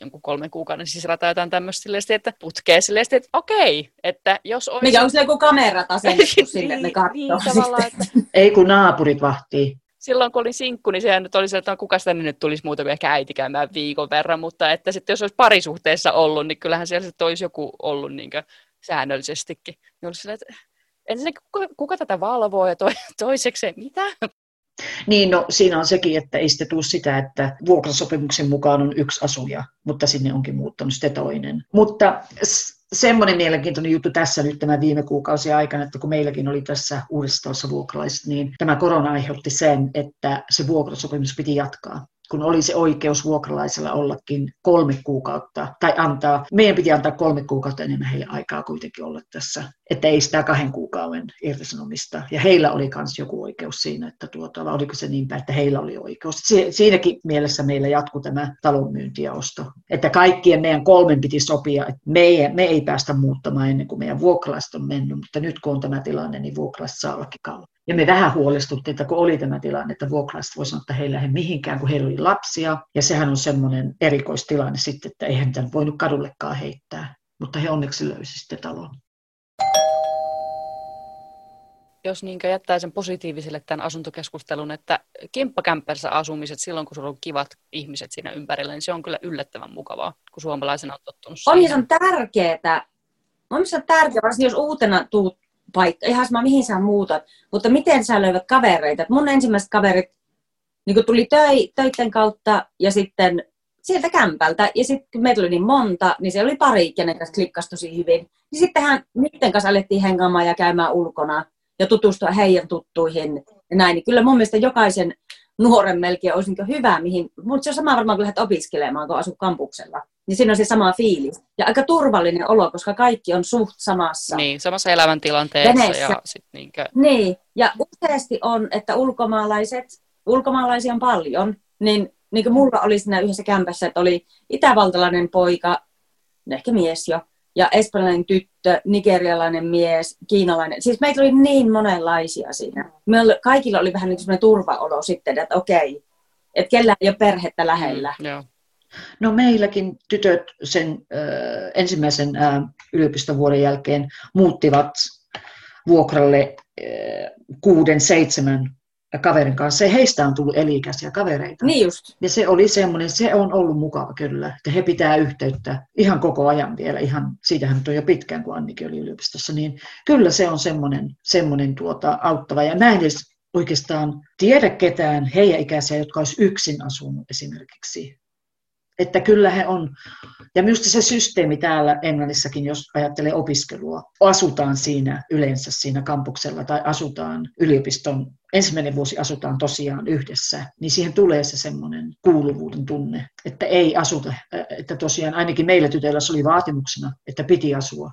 jonkun kolmen kuukauden sisällä tai jotain tämmöistä silleen, että putkee silleen, että okei, että jos olisi... Mikä on se joku kamerat asennettu sille, että ne katsoo. Ei kun naapurit vahtii. Silloin kun olin sinkku, niin sehän nyt oli se, että kuka sitä niin nyt tulisi muuta kuin ehkä äiti käymään viikon verran, mutta että sitten jos olisi parisuhteessa ollut, niin kyllähän siellä sitten olisi joku ollut niin kuin säännöllisestikin. Niin olisi silleen, että... Ensinnäkin, kuka, kuka tätä valvoo ja to, toisekseen mitä? Niin, no siinä on sekin, että ei sitten tule sitä, että vuokrasopimuksen mukaan on yksi asuja, mutta sinne onkin muuttanut sitten toinen. Mutta semmoinen mielenkiintoinen juttu tässä nyt tämän viime kuukausien aikana, että kun meilläkin oli tässä Uudessatalossa vuokralaiset, niin tämä korona aiheutti sen, että se vuokrasopimus piti jatkaa. Kun oli se oikeus vuokralaisella ollakin kolme kuukautta, tai antaa, meidän piti antaa kolme kuukautta enemmän heille aikaa kuitenkin olla tässä, että ei sitä kahden kuukauden irtisanomista. Ja heillä oli myös joku oikeus siinä, että tuota, oliko se niin päin, että heillä oli oikeus. Si- siinäkin mielessä meillä jatkuu tämä talonmyynti ja osto. Että kaikkien meidän kolmen piti sopia, että me ei, me ei päästä muuttamaan ennen kuin meidän vuokralaiset on mennyt, mutta nyt kun on tämä tilanne, niin vuokralaiset saa ollakin kauan. Ja me vähän huolestuttiin, että kun oli tämä tilanne, että vuokralaiset voi sanoa, että heillä ei mihinkään, kun heillä oli lapsia. Ja sehän on semmoinen erikoistilanne sitten, että eihän tämän voinut kadullekaan heittää. Mutta he onneksi löysivät sitten talon. Jos niinkö jättää sen positiiviselle tämän asuntokeskustelun, että kimppakämpässä asumiset silloin, kun sulla on kivat ihmiset siinä ympärillä, niin se on kyllä yllättävän mukavaa, kun suomalaisena on tottunut siihen. Omissa on tärkeää, omissa on tärkeää, varsinkin jos uutena tuut paikka, ihan sama mihin sä muutat, mutta miten sä löydät kavereita. Et mun ensimmäiset kaverit niin tuli töi, töiden kautta ja sitten sieltä kämpältä. Ja sitten kun meitä oli niin monta, niin siellä oli pari, kenen kanssa klikkasi tosi hyvin. Niin sittenhän niiden kanssa alettiin hengaamaan ja käymään ulkona ja tutustua heidän tuttuihin ja näin. Niin kyllä mun mielestä jokaisen nuoren melkein olisi niin hyvä, mihin, mutta se on sama varmaan kun lähdet opiskelemaan, kun asuu kampuksella. Niin siinä on se sama fiilis. Ja aika turvallinen olo, koska kaikki on suht samassa. Niin, samassa elämäntilanteessa. Venessä. Ja sit niinkö... Niin, ja useasti on, että ulkomaalaiset, ulkomaalaisia on paljon, niin, niin kuin mulla oli siinä yhdessä kämpässä, että oli itävaltalainen poika, ehkä mies jo, ja espanjalainen tyttö, nigerialainen mies, kiinalainen. Siis meitä oli niin monenlaisia siinä. Meillä kaikilla oli vähän niin semmoinen turvaolo sitten, että okei, että kellään ei ole perhettä lähellä. Mm, joo. No meilläkin tytöt sen äh, ensimmäisen äh, yliopistovuoden jälkeen muuttivat vuokralle äh, kuuden, seitsemän kaverin kanssa. Se, heistä on tullut elikäisiä kavereita. Niin just. Ja se oli semmoinen, se on ollut mukava kyllä, että he pitää yhteyttä ihan koko ajan vielä. Ihan, siitähän on jo pitkään, kun Annikin oli yliopistossa. Niin kyllä se on semmoinen, semmoinen tuota, auttava. Ja mä en edes oikeastaan tiedä ketään heidän ikäisiä, jotka olisi yksin asunut esimerkiksi. Että kyllä he on, ja minusta se systeemi täällä Englannissakin, jos ajattelee opiskelua, asutaan siinä yleensä siinä kampuksella tai asutaan yliopiston, ensimmäinen vuosi asutaan tosiaan yhdessä, niin siihen tulee se semmoinen kuuluvuuden tunne, että ei asuta, että tosiaan ainakin meillä tytöillä se oli vaatimuksena, että piti asua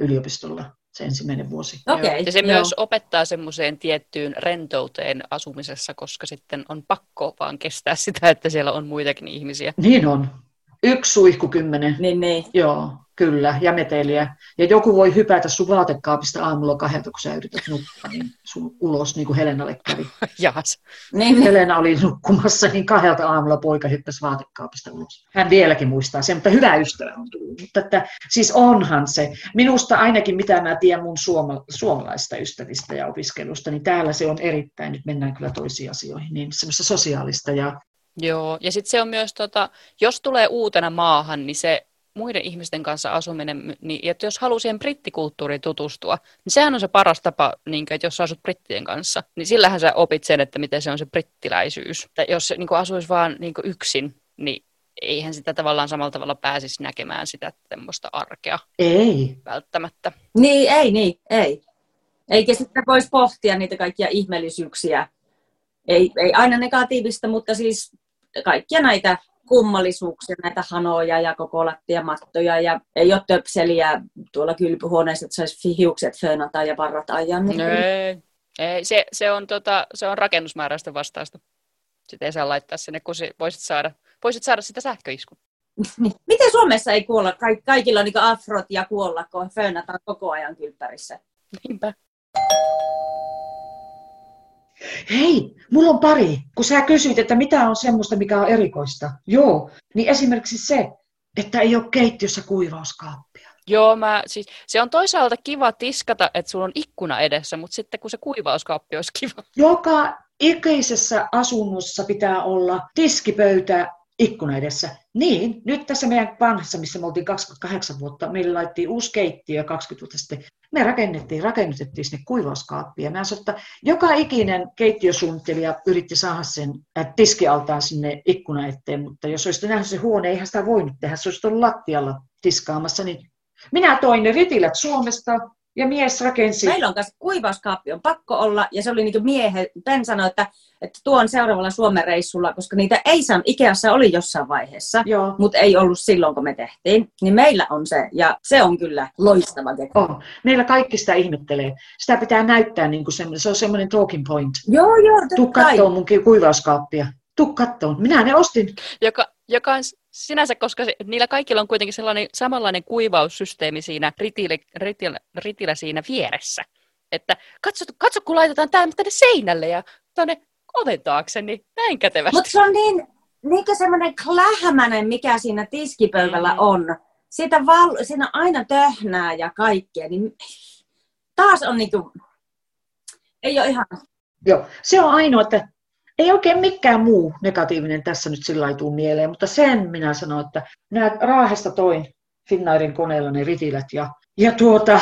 yliopistolla se ensimmäinen vuosi. Okay, ja se joo. Myös opettaa semmoiseen tiettyyn rentouteen asumisessa, koska sitten on pakko vaan kestää sitä, että siellä on muitakin ihmisiä. Niin on. Yksi suihku kymmenen. Niin, niin. Joo, kyllä. Ja meteliä. Ja joku voi hypätä sun vaatekaapista aamulla kahdelta, kun sä yrität nukkua, niin sun ulos, niin kuin Helenalle kävi. Jaas. Niin, Helena oli nukkumassa, niin kahdelta aamulla poika hyppäsi vaatekaapista ulos. Hän vieläkin muistaa sen, mutta hyvä ystävä on tullut. Mutta että, siis onhan se. Minusta ainakin, mitä mä tiedän mun suoma, suomalaista ystävistä ja opiskelusta, niin täällä se on erittäin, nyt mennään kyllä toisiin asioihin, niin semmoista sosiaalista ja Joo, ja sitten se on myös, tota, jos tulee uutena maahan, niin se muiden ihmisten kanssa asuminen, niin, että jos haluaa siihen brittikulttuuriin tutustua, niin sehän on se paras tapa, niin, että jos asut brittien kanssa, niin sillähän sä opit sen, että miten se on se brittiläisyys. Tai jos niin asuisi vaan niin yksin, niin eihän sitä tavallaan samalla tavalla pääsisi näkemään sitä semmoista arkea. Ei. Välttämättä. Niin, ei, niin, ei. Eikä sitä voisi pohtia niitä kaikkia ihmeellisyyksiä. Ei, ei aina negatiivista, mutta siis kaikkia näitä kummallisuuksia, näitä hanoja ja koko lattiamattoja. Ja ei ole töpseliä tuolla kylpyhuoneessa, että saisi hiukset fönata ja varrat ajaa. Ei, ei se, se, on, tota, se on rakennusmääräysten vastaista. Sitä ei saa laittaa sinne, kun voisit saada, voisit saada sitä sähköiskun. Miten Suomessa ei kuolla? Kaik- kaikilla on niin afrot ja kuolla, kun fönnataan koko ajan kylppärissä. Niinpä. Hei, mulla on pari. Kun sä kysyit, että mitä on semmoista, mikä on erikoista. Joo, niin esimerkiksi se, että ei ole keittiössä kuivauskaappia. Joo, mä, siis, se on toisaalta kiva tiskata, että sulla on ikkuna edessä, mutta sitten kun se kuivauskaappi olisi kiva. Joka ikäisessä asunnossa pitää olla tiskipöytä ikkuna edessä. Niin, nyt tässä meidän vanhassa, missä me oltiin kaksikymmentäkahdeksan vuotta, meillä laitettiin uusi keittiö kaksikymmentä vuotta sitten. Me rakennettiin, rakennutettiin sinne kuivauskaappia. Mä sanoin, että joka ikinen keittiösuunnittelija yritti saada sen tiskialtaan sinne ikkuna eteen, mutta jos olisitte nähnyt se huone, eihän sitä voinut tehdä. Se olisi ollut lattialla tiskaamassa. Niin minä toin ne ritilät Suomesta ja mies rakensi. Meillä on kanssa kuivauskaappi on pakko olla ja se oli niin miehen. Ben sanoi, että, että tuo on seuraavalla Suomen reissulla, koska niitä ei saanut. Ikeassa oli jossain vaiheessa, joo, mutta ei ollut silloin, kun me tehtiin. Niin meillä on se ja se on kyllä loistava teko. On. Meillä kaikki sitä ihmettelee. Sitä pitää näyttää niin kuin semmoinen. Se on semmoinen talking point. Joo, joo. Tuu kattoon mun kuivauskaappia. Tuu kattoon. Minä ne ostin. Joka, joka on sinänsä, koska se, niillä kaikilla on kuitenkin sellainen samanlainen kuivaussysteemi siinä ritillä, ritillä, ritillä siinä vieressä. Että katso, katso kun laitetaan tämä tänne seinälle ja tuonne oven taakse, niin näin kätevästi. Mutta se on niin, niin semmoinen klähmäinen, mikä siinä tiskipöydällä on. Siitä val, siinä aina töhnää ja kaikkea. Niin taas on niin kuin, ei ole ihan. Joo, se on ainoa, että ei oikein mikään muu negatiivinen tässä nyt sillä lailla tuu mieleen, mutta sen minä sanoin, että minä Raahesta toin Finnairin koneella ne ritilät ja, ja tuota,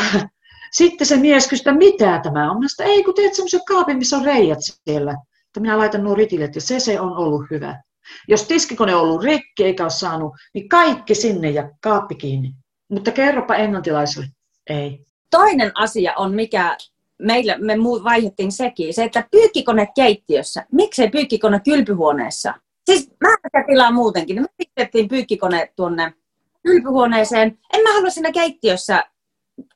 sitten se mies kysyi, mitä tämä on. Minä sanoin, ei kun teet semmoisen kaapin, missä on reijät siellä, että minä laitan nuo ritilät ja se, se on ollut hyvä. Jos tiskikone on ollut rikki eikä ole saanut, niin kaikki sinne ja kaappi kiinni. Mutta kerropa englantilaiselle, ei. Toinen asia on mikä. Meillä me vaihdettiin sekin. Se, että pyykkikone keittiössä. Miksei pyykkikone kylpyhuoneessa? Siis määräkä tilaa muutenkin. Me pistettiin pyykkikone tuonne kylpyhuoneeseen. En mä halua siinä keittiössä.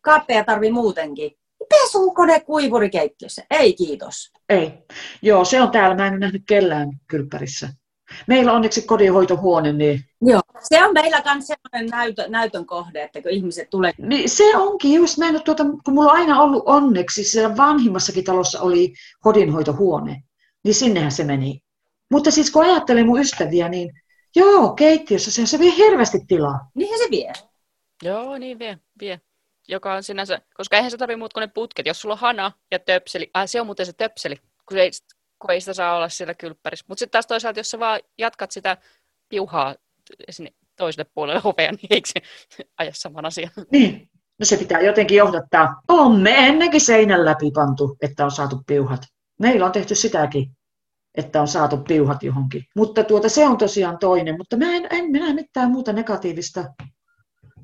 Kaappeja tarvii muutenkin. Pesukone kuivuri keittiössä. Ei kiitos. Ei. Joo, se on täällä. Mä en ole nähnyt kellään kylppärissä. Meillä on onneksi kodinhoitohuone. Niin. Joo, se on meillä myös sellainen näytö, näytön kohde, että kun ihmiset tulee. Niin se onkin just, mä en ole tuota, kun mulla on aina ollut onneksi, siellä vanhimmassakin talossa oli kodinhoitohuone, niin sinnehän se meni. Mutta siis kun ajattelin mun ystäviä, niin joo, keittiössä se, se vie hirveästi tilaa. Niinhän se vie. Joo, niin vie, vie. Joka on sinänsä, koska eihän se tarvitse muut kuin ne putket, jos sulla on hana ja töpseli. Ah, se on muuten se töpseli, kun ei... kun ei sitä saa olla siellä kylppärissä. Mutta sitten taas toisaalta, jos sä vaan jatkat sitä piuhaa sinne toiselle puolelle ovea, niin eikö se aja saman asian? Niin. No se pitää jotenkin johdattaa. On me ennenkin seinän läpi pantu, että on saatu piuhat. Meillä on tehty sitäkin, että on saatu piuhat johonkin. Mutta tuota, se on tosiaan toinen. Mutta mä en, en minä mitään muuta negatiivista.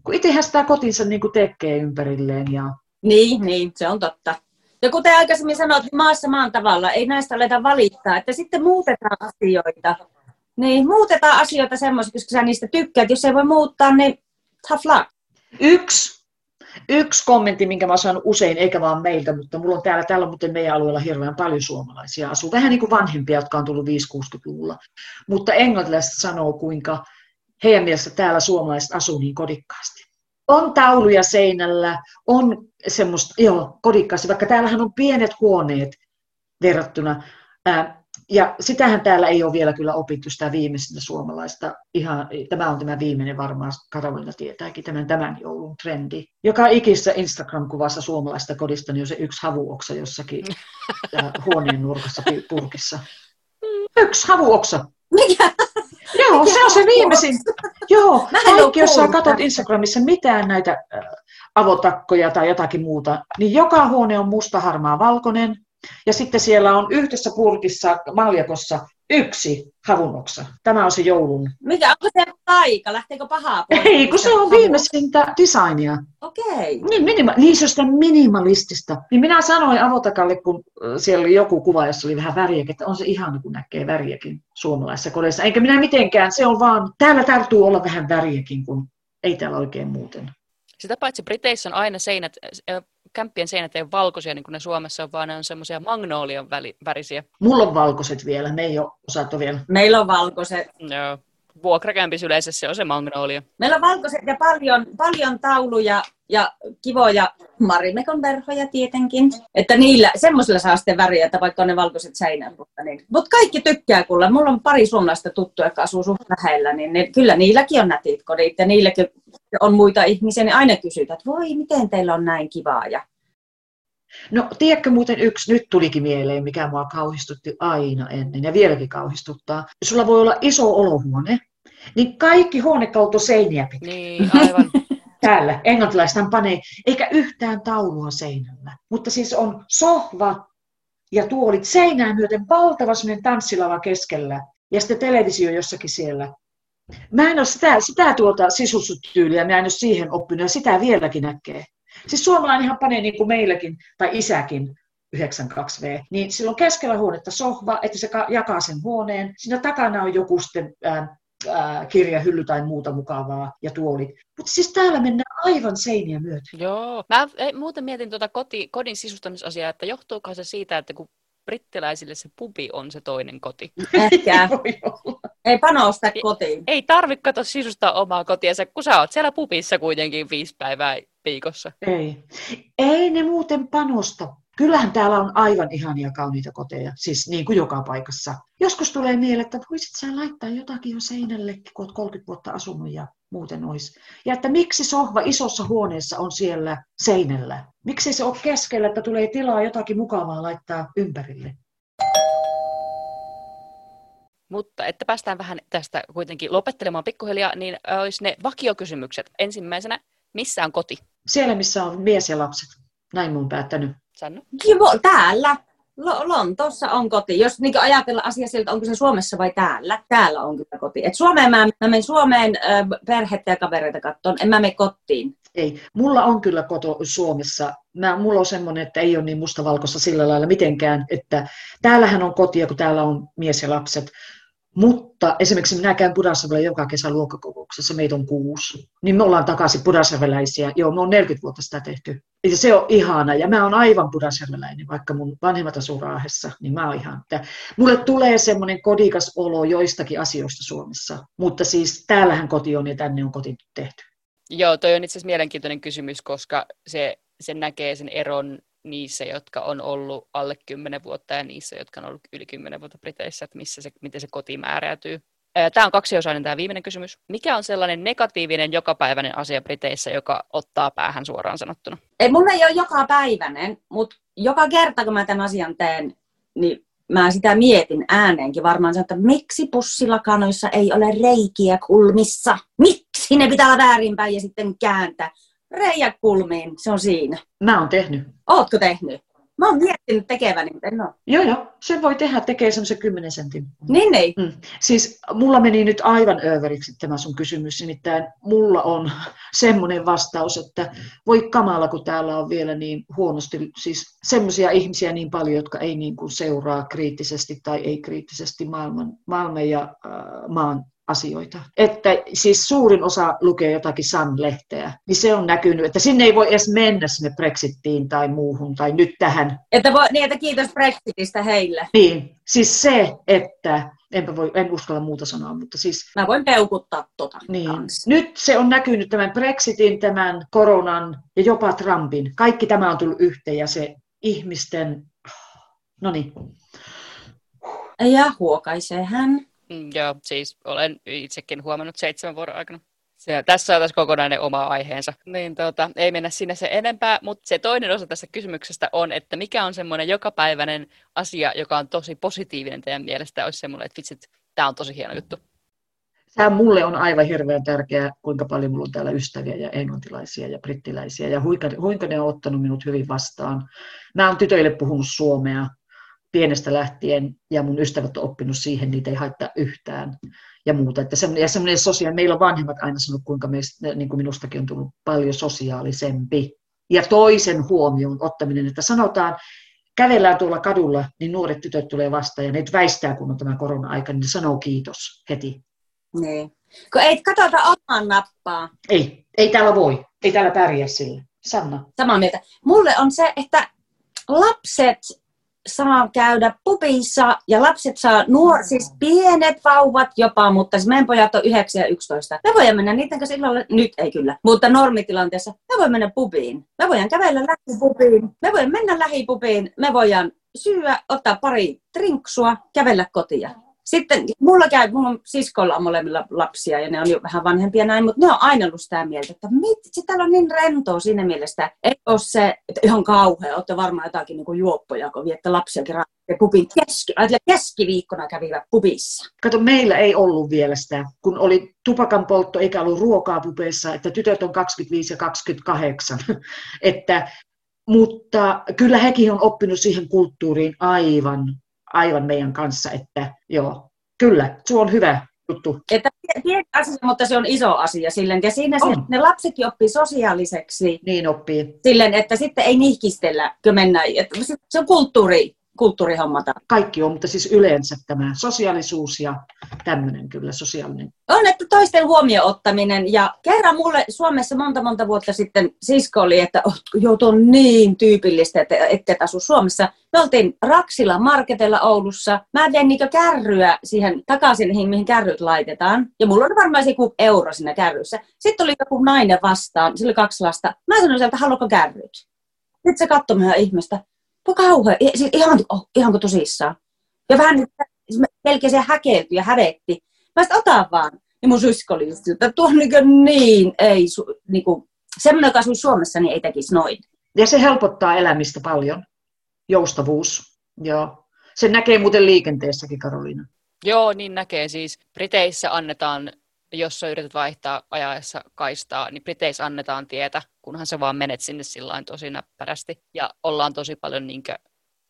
Kun itsehän sitä kotinsa niin kuin tekee ympärilleen. Ja... Niin, niin, se on totta. Ja kuten aikaisemmin sanoit, niin maassa maan tavalla ei näistä aleta valittaa, että sitten muutetaan asioita. Niin, muutetaan asioita semmoisiksi, koska sä niistä tykkäät. Jos ei voi muuttaa, niin tough luck. Yksi, yksi kommentti, minkä mä saan usein, eikä vaan meiltä, mutta mulla on täällä, täällä muuten meidän alueella hirveän paljon suomalaisia asuu. Vähän niin kuin vanhempia, jotka on tullut viisikymmentä-kuusikymmentäluvulla. Mutta englantilaiset sanoo, kuinka heidän mielestä täällä suomalaiset asuu niin kodikkaasti. On tauluja seinällä, on semmoista, joo, kodikkaasti, vaikka täällähän on pienet huoneet verrattuna. Ää, ja sitähän täällä ei ole vielä kyllä opittu sitä viimeisintä suomalaista. Ihan, tämä on tämä viimeinen varmaan, Karoliina tietääkin, tämän, tämän joulun trendi. Joka ikissä Instagram-kuvassa suomalaista kodista niin on se yksi havuoksa jossakin ää, huoneen nurkassa purkissa. Yksi havuoksa. Mikä? Joo, mikä se on se viimeisin. Joo, kaikki, jos sä katsot Instagramissa mitään näitä äh, avotakkoja tai jotakin muuta, niin joka huone on musta, harmaa, valkoinen. Ja sitten siellä on yhdessä purkissa, maljakossa, yksi havunoksa. Tämä on se joulun. Mikä, onko se taika? Lähteekö pahaa pois? Ei, kun se on viimeisintä designia. Okei. Okay. Niin, minima- niin se on sitä minimalistista. Niin minä sanoin avotakalle, kun siellä oli joku kuva, jossa oli vähän väriäkin, että on se ihana, kun näkee väriäkin suomalaisessa kodeissa. Enkä minä mitenkään, se on vaan, täällä tarttuu olla vähän väriäkin, kun ei täällä oikein muuten. Sitä paitsi Briteissä on aina seinät, kämppien seinät ei ole valkoisia, niin kuin ne Suomessa on, vaan ne on semmoisia magnoolian värisiä. Mulla on valkoiset vielä, me ei ole osattu vielä. Meillä on valkoiset. Joo, vuokrakämpissä yleensä se on se magnoolia. Meillä on valkoiset ja paljon, paljon tauluja ja kivoja marimekon verhoja tietenkin. Että niillä, semmoisilla saa sitten väriä, että vaikka on ne valkoiset seinät. Mutta niin. Mut kaikki tykkää kuulla. Mulla on pari suomalaista tuttua, jotka asuu suht lähellä, niin ne, kyllä niilläkin on nätit kodit ja niilläkin on muita ihmisiä, niin aina kysytään, että voi, miten teillä on näin kivaa. Ja... No, tiedätkö muuten yksi, nyt tulikin mieleen, mikä mua kauhistutti aina ennen ja vieläkin kauhistuttaa. Sulla voi olla iso olohuone, niin kaikki huonekalut on seiniä pitkin. Niin, aivan. Täällä, englantilaisethan panee, eikä yhtään taulua seinällä. Mutta siis on sohva ja tuolit seinään myöten, valtava semmoinen tanssilava keskellä ja sitten televisio jossakin siellä. Mä en ole sitä, sitä tuota sisustustyyliä, mä en ole siihen oppinut, ja sitä vieläkin näkee. Siis suomalainenhan panee niin kuin meilläkin, tai isäkin, yhdeksänkymmentäkaksi vuotta, niin silloin keskellä huonetta sohva, että se jakaa sen huoneen. Siinä takana on joku sitten äh, äh, kirjahylly tai muuta mukavaa ja tuolit. Mutta siis täällä mennään aivan seiniä myöten. Joo. Mä ei, muuten mietin tuota koti, kodin sisustamisasiaa, että johtuuko se siitä, että kun brittiläisille se pubi on se toinen koti. Ehkä. Ei panosta kotiin. Ei tarvitse kato sisustaa omaa kotiansa, kun sä oot siellä pubissa kuitenkin viisi päivää viikossa. Ei. Ei ne muuten panosta. Kyllähän täällä on aivan ihania kauniita koteja, siis niin kuin joka paikassa. Joskus tulee mieleen, että voisit sä laittaa jotakin jo seinälle, kun oot kolmekymmentä vuotta asunut ja muuten olisi. Ja että miksi sohva isossa huoneessa on siellä seinällä? Miksi se on keskellä, että tulee tilaa jotakin mukavaa laittaa ympärille? Mutta että päästään vähän tästä kuitenkin lopettelemaan pikkuhiljaa, niin olisi ne vakiokysymykset. Ensimmäisenä, missä on koti? Siellä, missä on mies ja lapset. Näin mun päättänyt. Sanna? Kivo, täällä. L- Lontoossa on koti. Jos niin ajatella asia siltä, onko se Suomessa vai täällä, täällä on kyllä koti. Et Suomeen mä, mä menen Suomeen äh, perhettä ja kavereita kattoon, en mä mene kotiin. Ei, mulla on kyllä koto Suomessa. Mä, mulla on semmoinen, että ei ole niin mustavalkoista sillä lailla mitenkään, että täällähän on kotia, kun täällä on mies ja lapset. Mutta esimerkiksi minä käyn Pudasjärvellä joka kesä luokkakokouksessa, meitä on kuusi, niin me ollaan takaisin pudasjärveläisiä. Joo, me on neljäkymmentä vuotta sitä tehty. Ja se on ihana, ja mä oon aivan pudasjärveläinen, vaikka mun vanhemmat asuu Raahessa, niin mä oon ihan. Mulle tulee semmoinen kodikas olo joistakin asioista Suomessa, mutta siis täällähän koti on ja tänne on koti tehty. Joo, toi on itse asiassa mielenkiintoinen kysymys, koska se, se näkee sen eron niissä, jotka on ollut alle kymmenen vuotta ja niissä, jotka on ollut yli kymmenen vuotta Briteissä, että missä se, miten se koti määräytyy. Tämä on kaksiosainen tämä viimeinen kysymys. Mikä on sellainen negatiivinen jokapäiväinen asia Briteissä, joka ottaa päähän suoraan sanottuna? Ei, mun ei ole jokapäiväinen, mutta joka kerta kun mä tämän asian teen, niin mä sitä mietin ääneenkin varmaan, että miksi pussilakanoissa ei ole reikiä kulmissa? Miksi ne pitää olla väärinpäin ja sitten kääntää? Reijä kulmiin, se on siinä. Mä oon tehnyt. Ootko tehnyt? Mä oon miettinyt tekeväni, mutta en ole. Joo, joo. Sen voi tehdä, tekee semmoisen kymmenen sentin. Niin, ei. Mm. Siis mulla meni nyt aivan överiksi tämä sun kysymys, nimittäin mulla on semmoinen vastaus, että voi kamala, kun täällä on vielä niin huonosti, siis semmoisia ihmisiä niin paljon, jotka ei niin kuin seuraa kriittisesti tai ei kriittisesti maailman, maailman ja äh, maan asioita. Että siis suurin osa lukee jotakin Sun-lehteä, niin se on näkynyt, että sinne ei voi edes mennä sinne Brexittiin tai muuhun tai nyt tähän. Että, voi, niin, että kiitos Brexitistä heille. Niin, siis se, että enpä voi, en uskalla muuta sanoa, mutta siis... Mä voin peukuttaa tota niin. Kanssa. Nyt se on näkynyt tämän Brexitin, tämän koronan ja jopa Trumpin. Kaikki tämä on tullut yhteen ja se ihmisten... No niin. Ja huokaisee hän. Joo, siis olen itsekin huomannut seitsemän vuoden aikana. Se, tässä on taas kokonainen oma aiheensa. Niin, tuota, ei mennä sinne se enempää, mutta se toinen osa tästä kysymyksestä on, että mikä on semmoinen jokapäiväinen asia, joka on tosi positiivinen teidän mielestä, olisi semmoinen, että vitsit, Tämä on tosi hieno juttu. Tämä mulle on aivan hirveän tärkeää, kuinka paljon mulla on täällä ystäviä ja englantilaisia ja brittiläisiä ja kuinka ne on ottanut minut hyvin vastaan. Mä oon tytöille puhunut suomea pienestä lähtien ja mun ystävät on oppinut siihen, niitä ei haittaa yhtään ja muuta. Että ja semmoinen sosiaali, meillä on vanhemmat aina sanonut, kuinka meistä, niin kuin minustakin on tullut paljon sosiaalisempi. Ja toisen huomioon ottaminen, että sanotaan, kävellään tuolla kadulla, niin nuoret tytöt tulee vastaan ja ne väistää, kun on tämä korona-aika, niin ne sanoo kiitos heti. Niin. Kun ei katsota omaan nappaa. Ei, ei täällä voi. Ei täällä pärjää sille. Sanna. Samaa mieltä. Mulle on se, että lapset saa käydä pubissa ja lapset saa nuor, siis pienet vauvat jopa, mutta siis meidän pojat on yhdeksän ja yksitoista. Me voidaan mennä niiden kanssa illalla, nyt ei kyllä, mutta normitilanteessa me voidaan mennä pubiin. Me voidaan kävellä lähipubiin. Me voidaan mennä lähipubiin. Me voidaan syödä, ottaa pari drinksua, kävellä kotia. Sitten mulla käy, mulla on siskolla on molemmilla lapsia ja ne on jo vähän vanhempia näin, mutta ne on aina ollut sitä mieltä, että mit, se täällä on niin rentoa siinä mielessä, ei ole se, että ihan kauhea, olette varmaan jotakin niin kuin juoppoja, kun viette lapsia kerran ja pubin keski, keskiviikkona kävivät pubissa. Kato, meillä ei ollut vielä sitä, kun oli tupakan poltto, eikä ollut ruokaa pubeissa, että tytöt on kaksikymmentäviisi ja kaksikymmentäkahdeksan, että, mutta kyllä hekin on oppinut siihen kulttuuriin aivan. Aivan meidän kanssa, että joo, kyllä, se on hyvä juttu. Että pieni asia, mutta se on iso asia silleen, ja siinä se, ne lapsetkin oppii sosiaaliseksi. Niin oppii. Silleen, että sitten ei nihkistellä, kun mennään, että se on kulttuuri, kulttuurihommata. Kaikki on, mutta siis yleensä tämä sosiaalisuus ja tämmöinen kyllä, sosiaalinen. On, että toisten huomioon ottaminen, ja kerran mulle Suomessa monta monta vuotta sitten sisko oli, että oh, joutuu niin tyypillistä, että et asu Suomessa. Me oltiin Raksilla marketilla Oulussa. Mä vein niitä kärryä siihen takaisin, mihin kärryt laitetaan. Ja mulla oli varmaan joku euro siinä kärryssä. Sitten oli joku nainen vastaan, sillä oli kaksi lasta. Mä sanoin sieltä, haluatko kärryt? Sitten se katsoi meidän ihmistä. Voi kauhean, siis ihan, oh, ihan kuin tosissaan. Ja vähän melkein se häkeltyi ja hävetti. Mä sitten otan vaan. Ja mun sisko oli just, että tuo niin, niin ei, niin kuin, semmoinen, joka asuu Suomessa, niin ei tekisi noin. Ja se helpottaa elämistä paljon. Joustavuus, joo. Se näkee muuten liikenteessäkin, Karoliina. Joo, niin näkee. Siis Briteissä annetaan, jos sä yrität vaihtaa ajaessa kaistaa, niin Briteissä annetaan tietä, kunhan sä vaan menet sinne sillain tosi näppärästi. Ja ollaan tosi paljon niinkö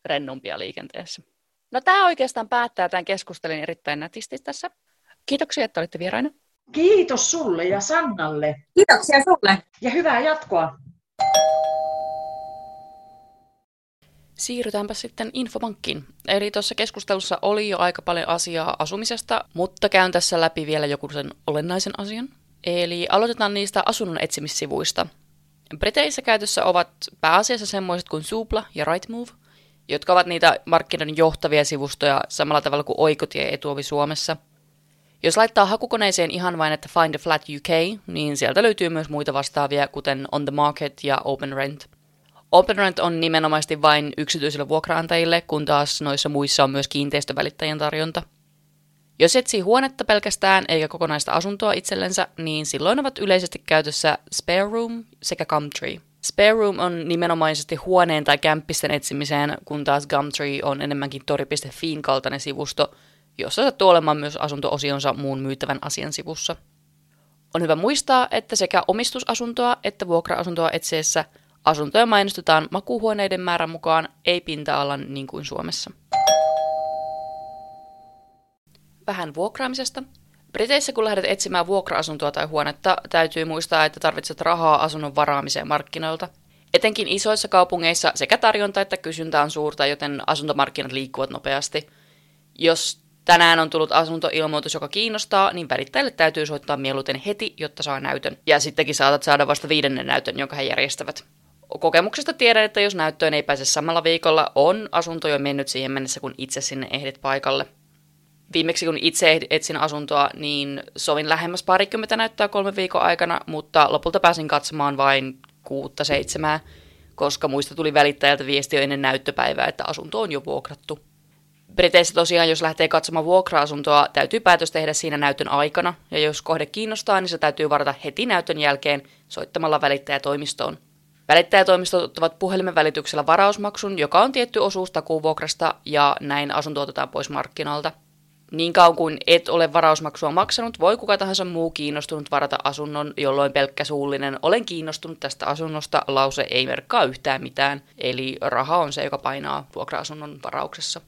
rennompia liikenteessä. No tää oikeastaan päättää tämän keskustelun erittäin nätisti tässä. Kiitoksia, että olitte vieraina. Kiitos sulle ja Sannalle. Kiitoksia sulle. Ja hyvää jatkoa. Siirrytäänpä sitten infopankkiin. Eli tuossa keskustelussa oli jo aika paljon asiaa asumisesta, mutta käyn tässä läpi vielä joku sen olennaisen asian. Eli aloitetaan niistä asunnon etsimissivuista. Briteissä käytössä ovat pääasiassa semmoiset kuin Zoopla ja Rightmove, jotka ovat niitä markkinoiden johtavia sivustoja samalla tavalla kuin Oikotie ja Etuovi Suomessa. Jos laittaa hakukoneeseen ihan vain, että Find a Flat U K, niin sieltä löytyy myös muita vastaavia, kuten On the Market ja Open Rent. Open Rent on nimenomaisesti vain yksityisille vuokraantajille, kun taas noissa muissa on myös kiinteistövälittäjien tarjonta. Jos etsii huonetta pelkästään eikä kokonaista asuntoa itsellensä, niin silloin ovat yleisesti käytössä Spare Room sekä Gumtree. Spare Room on nimenomaisesti huoneen tai kämppisten etsimiseen, kun taas Gumtree on enemmänkin tori piste fiin kaltainen sivusto, jossa sattuu olemaan myös asunto-osionsa muun myytävän asian sivussa. On hyvä muistaa, että sekä omistusasuntoa että vuokra-asuntoa etsiessä asuntoja mainostetaan makuuhuoneiden määrän mukaan, ei pinta-alan niin kuin Suomessa. Vähän vuokraamisesta. Briteissä kun lähdet etsimään vuokra-asuntoa tai huonetta, täytyy muistaa, että tarvitset rahaa asunnon varaamiseen markkinoilta. Etenkin isoissa kaupungeissa sekä tarjonta että kysyntä on suurta, joten asuntomarkkinat liikkuvat nopeasti. Jos tänään on tullut asuntoilmoitus, joka kiinnostaa, niin välittäjille täytyy soittaa mieluiten heti, jotta saa näytön. Ja sittenkin saatat saada vasta viidennen näytön, jonka he järjestävät. Kokemuksesta tiedän, että jos näyttöön ei pääse samalla viikolla, on asunto jo mennyt siihen mennessä, kun itse sinne ehdit paikalle. Viimeksi kun itse etsin asuntoa, niin sovin lähemmäs parikymmentä näyttöä kolmen viikon aikana, mutta lopulta pääsin katsomaan vain kuutta seitsemää, koska muista tuli välittäjältä viesti jo ennen näyttöpäivää, että asunto on jo vuokrattu. Briteissä tosiaan, jos lähtee katsomaan vuokra-asuntoa, täytyy päätös tehdä siinä näytön aikana, ja jos kohde kiinnostaa, niin se täytyy varata heti näytön jälkeen soittamalla välittäjätoimistoon. Välittäjätoimistot ottavat puhelimen välityksellä varausmaksun, joka on tietty osuus takuuvuokrasta, ja näin asunto otetaan pois markkinoilta. Niin kauan kuin et ole varausmaksua maksanut, voi kuka tahansa muu kiinnostunut varata asunnon, jolloin pelkkä suullinen olen kiinnostunut tästä asunnosta lause ei merkkaa yhtään mitään, eli raha on se, joka painaa vuokra-asunnon varauksessa.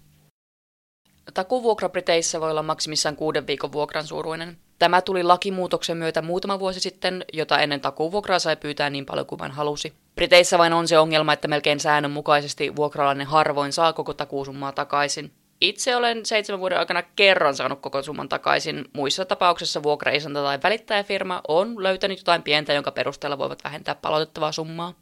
Takuvuokra Briteissä voi olla maksimissaan kuuden viikon vuokran suuruinen. Tämä tuli lakimuutoksen myötä muutama vuosi sitten, jota ennen takuvuokraa sai pyytää niin paljon kuin vain halusi. Briteissä vain on se ongelma, että melkein säännönmukaisesti vuokralainen harvoin saa koko takuusummaa takaisin. Itse olen seitsemän vuoden aikana kerran saanut koko summan takaisin. Muissa tapauksissa vuokraisäntä tai välittäjäfirma on löytänyt jotain pientä, jonka perusteella voivat vähentää palautettavaa summaa.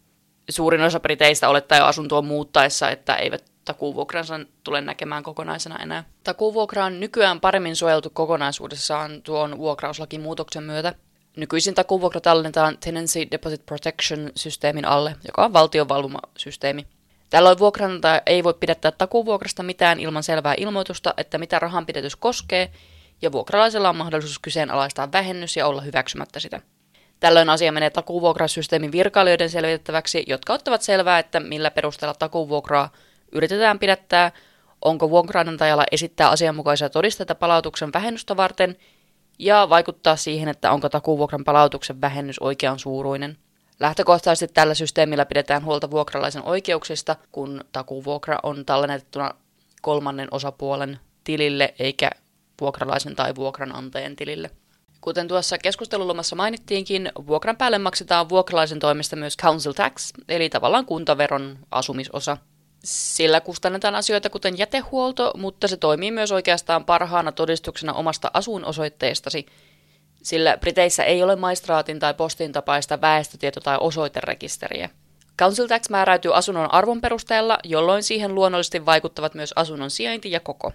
Suurin osa Briteistä olettaa jo asuntoa muuttaessa, että eivät takuuvuokransa tule näkemään kokonaisena enää. Takuuvuokra on nykyään paremmin suojeltu kokonaisuudessaan tuon vuokrauslakimuutoksen myötä. Nykyisin takuuvuokra tallennetaan Tenancy Deposit Protection-systeemin alle, joka on valtion valvoma systeemi. Tällöin vuokranantaja ei voi pidättää takuuvuokrasta mitään ilman selvää ilmoitusta, että mitä rahanpidätys koskee, ja vuokralaisella on mahdollisuus kyseenalaistaa vähennys ja olla hyväksymättä sitä. Tällöin asia menee takuuvuokrasysteemin virkailijoiden selvitettäväksi, jotka ottavat selvää, että millä perusteella takuuvuokraa yritetään pidättää, onko vuokranantajalla esittää asianmukaisia todisteita palautuksen vähennystä varten, ja vaikuttaa siihen, että onko takuuvuokran palautuksen vähennys oikean suuruinen. Lähtökohtaisesti tällä systeemillä pidetään huolta vuokralaisen oikeuksista, kun takuuvuokra on tallennettuna kolmannen osapuolen tilille eikä vuokralaisen tai vuokranantajan tilille. Kuten tuossa keskustelulomassa mainittiinkin, vuokran päälle maksetaan vuokralaisen toimesta myös Council Tax, eli tavallaan kuntaveron asumisosa. Sillä kustannetaan asioita kuten jätehuolto, mutta se toimii myös oikeastaan parhaana todistuksena omasta asuinosoitteestasi, sillä Briteissä ei ole maistraatin tai postin tapaista väestötieto- tai osoiterekisteriä. Council Tax määräytyy asunnon arvon perusteella, jolloin siihen luonnollisesti vaikuttavat myös asunnon sijainti ja koko.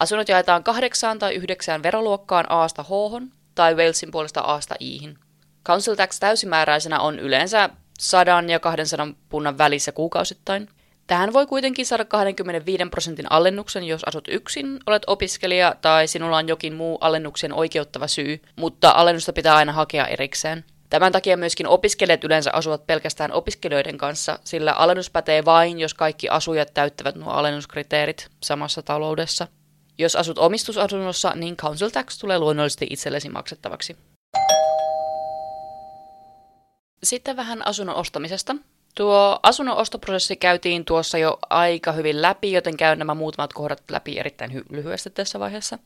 Asunnot jaetaan kahdeksaan tai yhdeksään veroluokkaan A:sta H:hon tai Walesin puolesta A:sta I:hin. Council Tax täysimääräisenä on yleensä sadan ja kahdensadan punnan välissä kuukausittain. Tähän voi kuitenkin saada kaksikymmentäviisi prosentin alennuksen, jos asut yksin, olet opiskelija tai sinulla on jokin muu alennuksen oikeuttava syy, mutta alennusta pitää aina hakea erikseen. Tämän takia myöskin opiskelijat yleensä asuvat pelkästään opiskelijoiden kanssa, sillä alennus pätee vain, jos kaikki asujat täyttävät nuo alennuskriteerit samassa taloudessa. Jos asut omistusasunnossa, niin council tax tulee luonnollisesti itsellesi maksettavaksi. Sitten vähän asunnon ostamisesta. Tuo asunnon ostoprosessi käytiin tuossa jo aika hyvin läpi, joten käyn nämä muutamat kohdat läpi erittäin hy- lyhyesti tässä vaiheessa.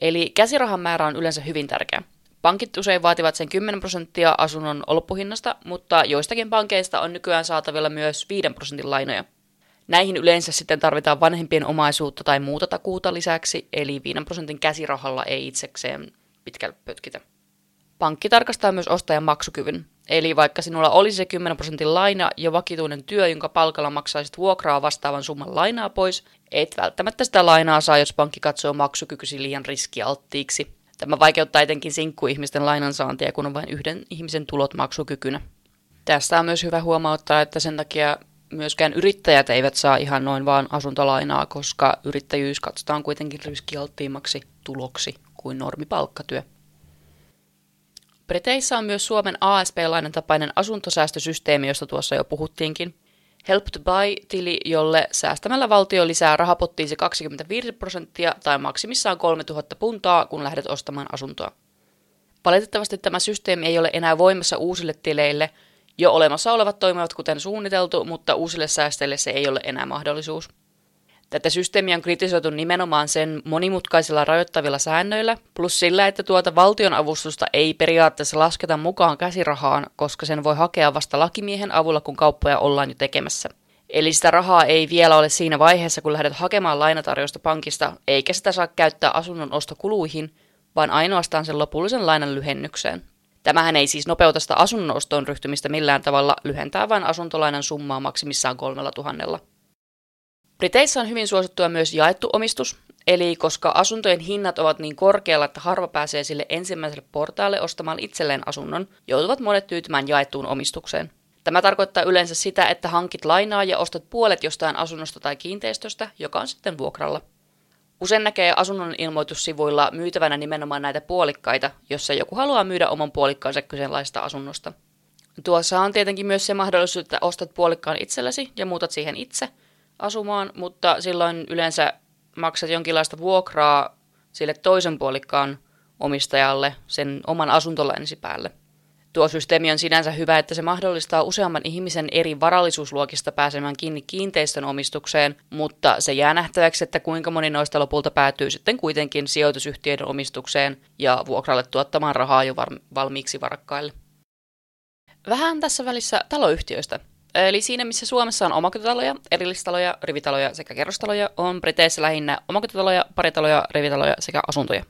Eli käsirahan määrä on yleensä hyvin tärkeä. Pankit usein vaativat sen kymmenen prosenttia asunnon loppuhinnasta, mutta joistakin pankeista on nykyään saatavilla myös viiden prosentin lainoja. Näihin yleensä sitten tarvitaan vanhempien omaisuutta tai muuta takuuta lisäksi, eli viiden prosentin käsirahalla ei itsekseen pitkälle pötkitä. Pankki tarkastaa myös ostajan maksukyvyn. Eli vaikka sinulla olisi se kymmenen prosentin laina ja vakituinen työ, jonka palkalla maksaisit vuokraa vastaavan summan lainaa pois, et välttämättä sitä lainaa saa, jos pankki katsoo maksukykysi liian riskialttiiksi. Tämä vaikeuttaa etenkin sinkkuihmisten lainansaantia, kun on vain yhden ihmisen tulot maksukykynä. Tästä on myös hyvä huomauttaa, että sen takia myöskään yrittäjät eivät saa ihan noin vaan asuntolainaa, koska yrittäjyys katsotaan kuitenkin riskialttiimmaksi tuloksi kuin normipalkkatyö. Briteissä on myös Suomen A S P-lainan tapainen asuntosäästösysteemi, josta tuossa jo puhuttiinkin. Help to Buy-tili, jolle säästämällä valtio lisää rahapottiisi kaksikymmentäviisi prosenttia tai maksimissaan kolmetuhatta puntaa, kun lähdet ostamaan asuntoa. Valitettavasti tämä systeemi ei ole enää voimassa uusille tileille. Jo olemassa olevat toimivat kuten suunniteltu, mutta uusille säästöille se ei ole enää mahdollisuus. Tätä systeemiä on kritisoitu nimenomaan sen monimutkaisilla rajoittavilla säännöillä, plus sillä, että tuota valtionavustusta ei periaatteessa lasketa mukaan käsirahaan, koska sen voi hakea vasta lakimiehen avulla, kun kauppoja ollaan jo tekemässä. Eli sitä rahaa ei vielä ole siinä vaiheessa, kun lähdet hakemaan lainatarjousta pankista, eikä sitä saa käyttää asunnon ostokuluihin, vaan ainoastaan sen lopullisen lainan lyhennykseen. Tämähän ei siis nopeuta sitä asunnon ostoon ryhtymistä millään tavalla, lyhentää vain asuntolainan summaa maksimissaan kolmella tuhannella. Briteissä on hyvin suosittua myös jaettu omistus, eli koska asuntojen hinnat ovat niin korkealla, että harva pääsee sille ensimmäiselle portaalle ostamaan itselleen asunnon, joutuvat monet tyytymään jaettuun omistukseen. Tämä tarkoittaa yleensä sitä, että hankit lainaa ja ostat puolet jostain asunnosta tai kiinteistöstä, joka on sitten vuokralla. Usein näkee asunnon ilmoitussivuilla myytävänä nimenomaan näitä puolikkaita, jossa joku haluaa myydä oman puolikkaansa kyseenlaista asunnosta. Tuossa on tietenkin myös se mahdollisuus, että ostat puolikkaan itsellesi ja muutat siihen itse asumaan, mutta silloin yleensä maksat jonkinlaista vuokraa sille toisen puolikkaan omistajalle sen oman asuntolainasi päälle. Tuo systeemi on sinänsä hyvä, että se mahdollistaa useamman ihmisen eri varallisuusluokista pääsemään kiinni kiinteistön omistukseen, mutta se jää nähtäväksi, että kuinka moni noista lopulta päätyy sitten kuitenkin sijoitusyhtiöiden omistukseen ja vuokralle tuottamaan rahaa jo valmiiksi varakkaille. Vähän tässä välissä taloyhtiöistä. Eli siinä, missä Suomessa on omakotitaloja, erillistaloja, rivitaloja sekä kerrostaloja, on Briteissä lähinnä omakotitaloja, paritaloja, rivitaloja sekä asuntoja.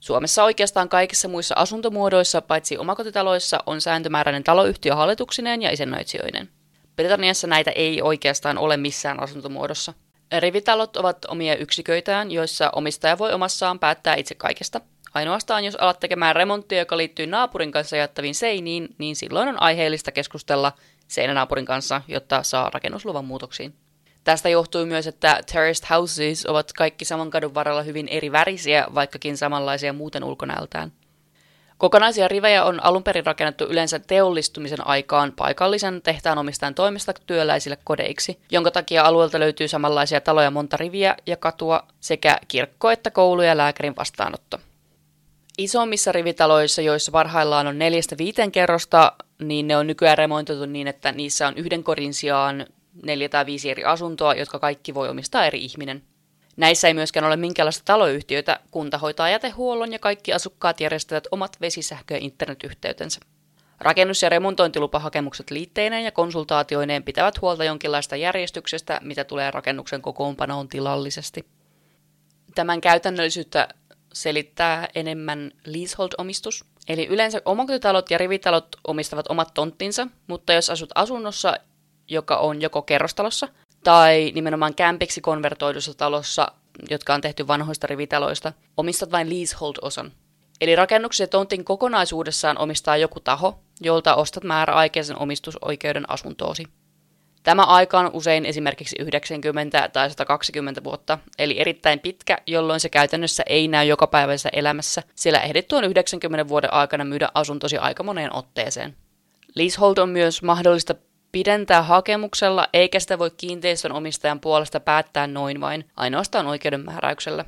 Suomessa oikeastaan kaikissa muissa asuntomuodoissa, paitsi omakotitaloissa, on sääntömääräinen taloyhtiö hallituksineen ja isännöitsijöinen. Britanniassa näitä ei oikeastaan ole missään asuntomuodossa. Rivitalot ovat omia yksiköitään, joissa omistaja voi omassaan päättää itse kaikesta. Ainoastaan jos alat tekemään remonttia, joka liittyy naapurin kanssa jaettaviin seiniin, niin silloin on aiheellista keskustella seinänaapurin kanssa, jotta saa rakennusluvan muutoksiin. Tästä johtuu myös, että terraced houses ovat kaikki saman kadun varrella hyvin eri värisiä, vaikkakin samanlaisia muuten ulkonäöltään. Kokonaisia rivejä on alun perin rakennettu yleensä teollistumisen aikaan paikallisen tehtaanomistajan toimesta työläisille kodeiksi, jonka takia alueelta löytyy samanlaisia taloja monta riviä ja katua sekä kirkko että koulu ja lääkärin vastaanotto. Isommissa rivitaloissa, joissa parhaillaan on neljästä viiteen kerrosta, niin ne on nykyään remontoitu niin, että niissä on yhden kodin sijaan neljä tai viisi eri asuntoa, jotka kaikki voi omistaa eri ihminen. Näissä ei myöskään ole minkäänlaista taloyhtiötä, kunta hoitaa jätehuollon ja kaikki asukkaat järjestävät omat vesisähkö- ja internetyhteytensä. Rakennus- ja remontointilupahakemukset liitteineen ja konsultaatioineen pitävät huolta jonkinlaista järjestyksestä, mitä tulee rakennuksen kokoonpanoon tilallisesti. Tämän käytännöllisyyttä selittää enemmän leasehold-omistus. Eli yleensä omakotitalot ja rivitalot omistavat omat tonttinsa, mutta jos asut asunnossa, joka on joko kerrostalossa tai nimenomaan kämpiksi konvertoidussa talossa, jotka on tehty vanhoista rivitaloista, omistat vain leasehold-osan. Eli rakennuksen ja tontin kokonaisuudessaan omistaa joku taho, jolta ostat määräaikaisen omistusoikeuden asuntoosi. Tämä aika on usein esimerkiksi yhdeksänkymmentä tai sata kaksikymmentä vuotta, eli erittäin pitkä, jolloin se käytännössä ei näy jokapäiväisessä elämässä, sillä ehdit tuon yhdeksänkymmenen vuoden aikana myydä asuntosi aika moneen otteeseen. Leasehold on myös mahdollista pidentää hakemuksella, eikä sitä voi kiinteistön omistajan puolesta päättää noin vain, ainoastaan oikeudenmääräyksellä.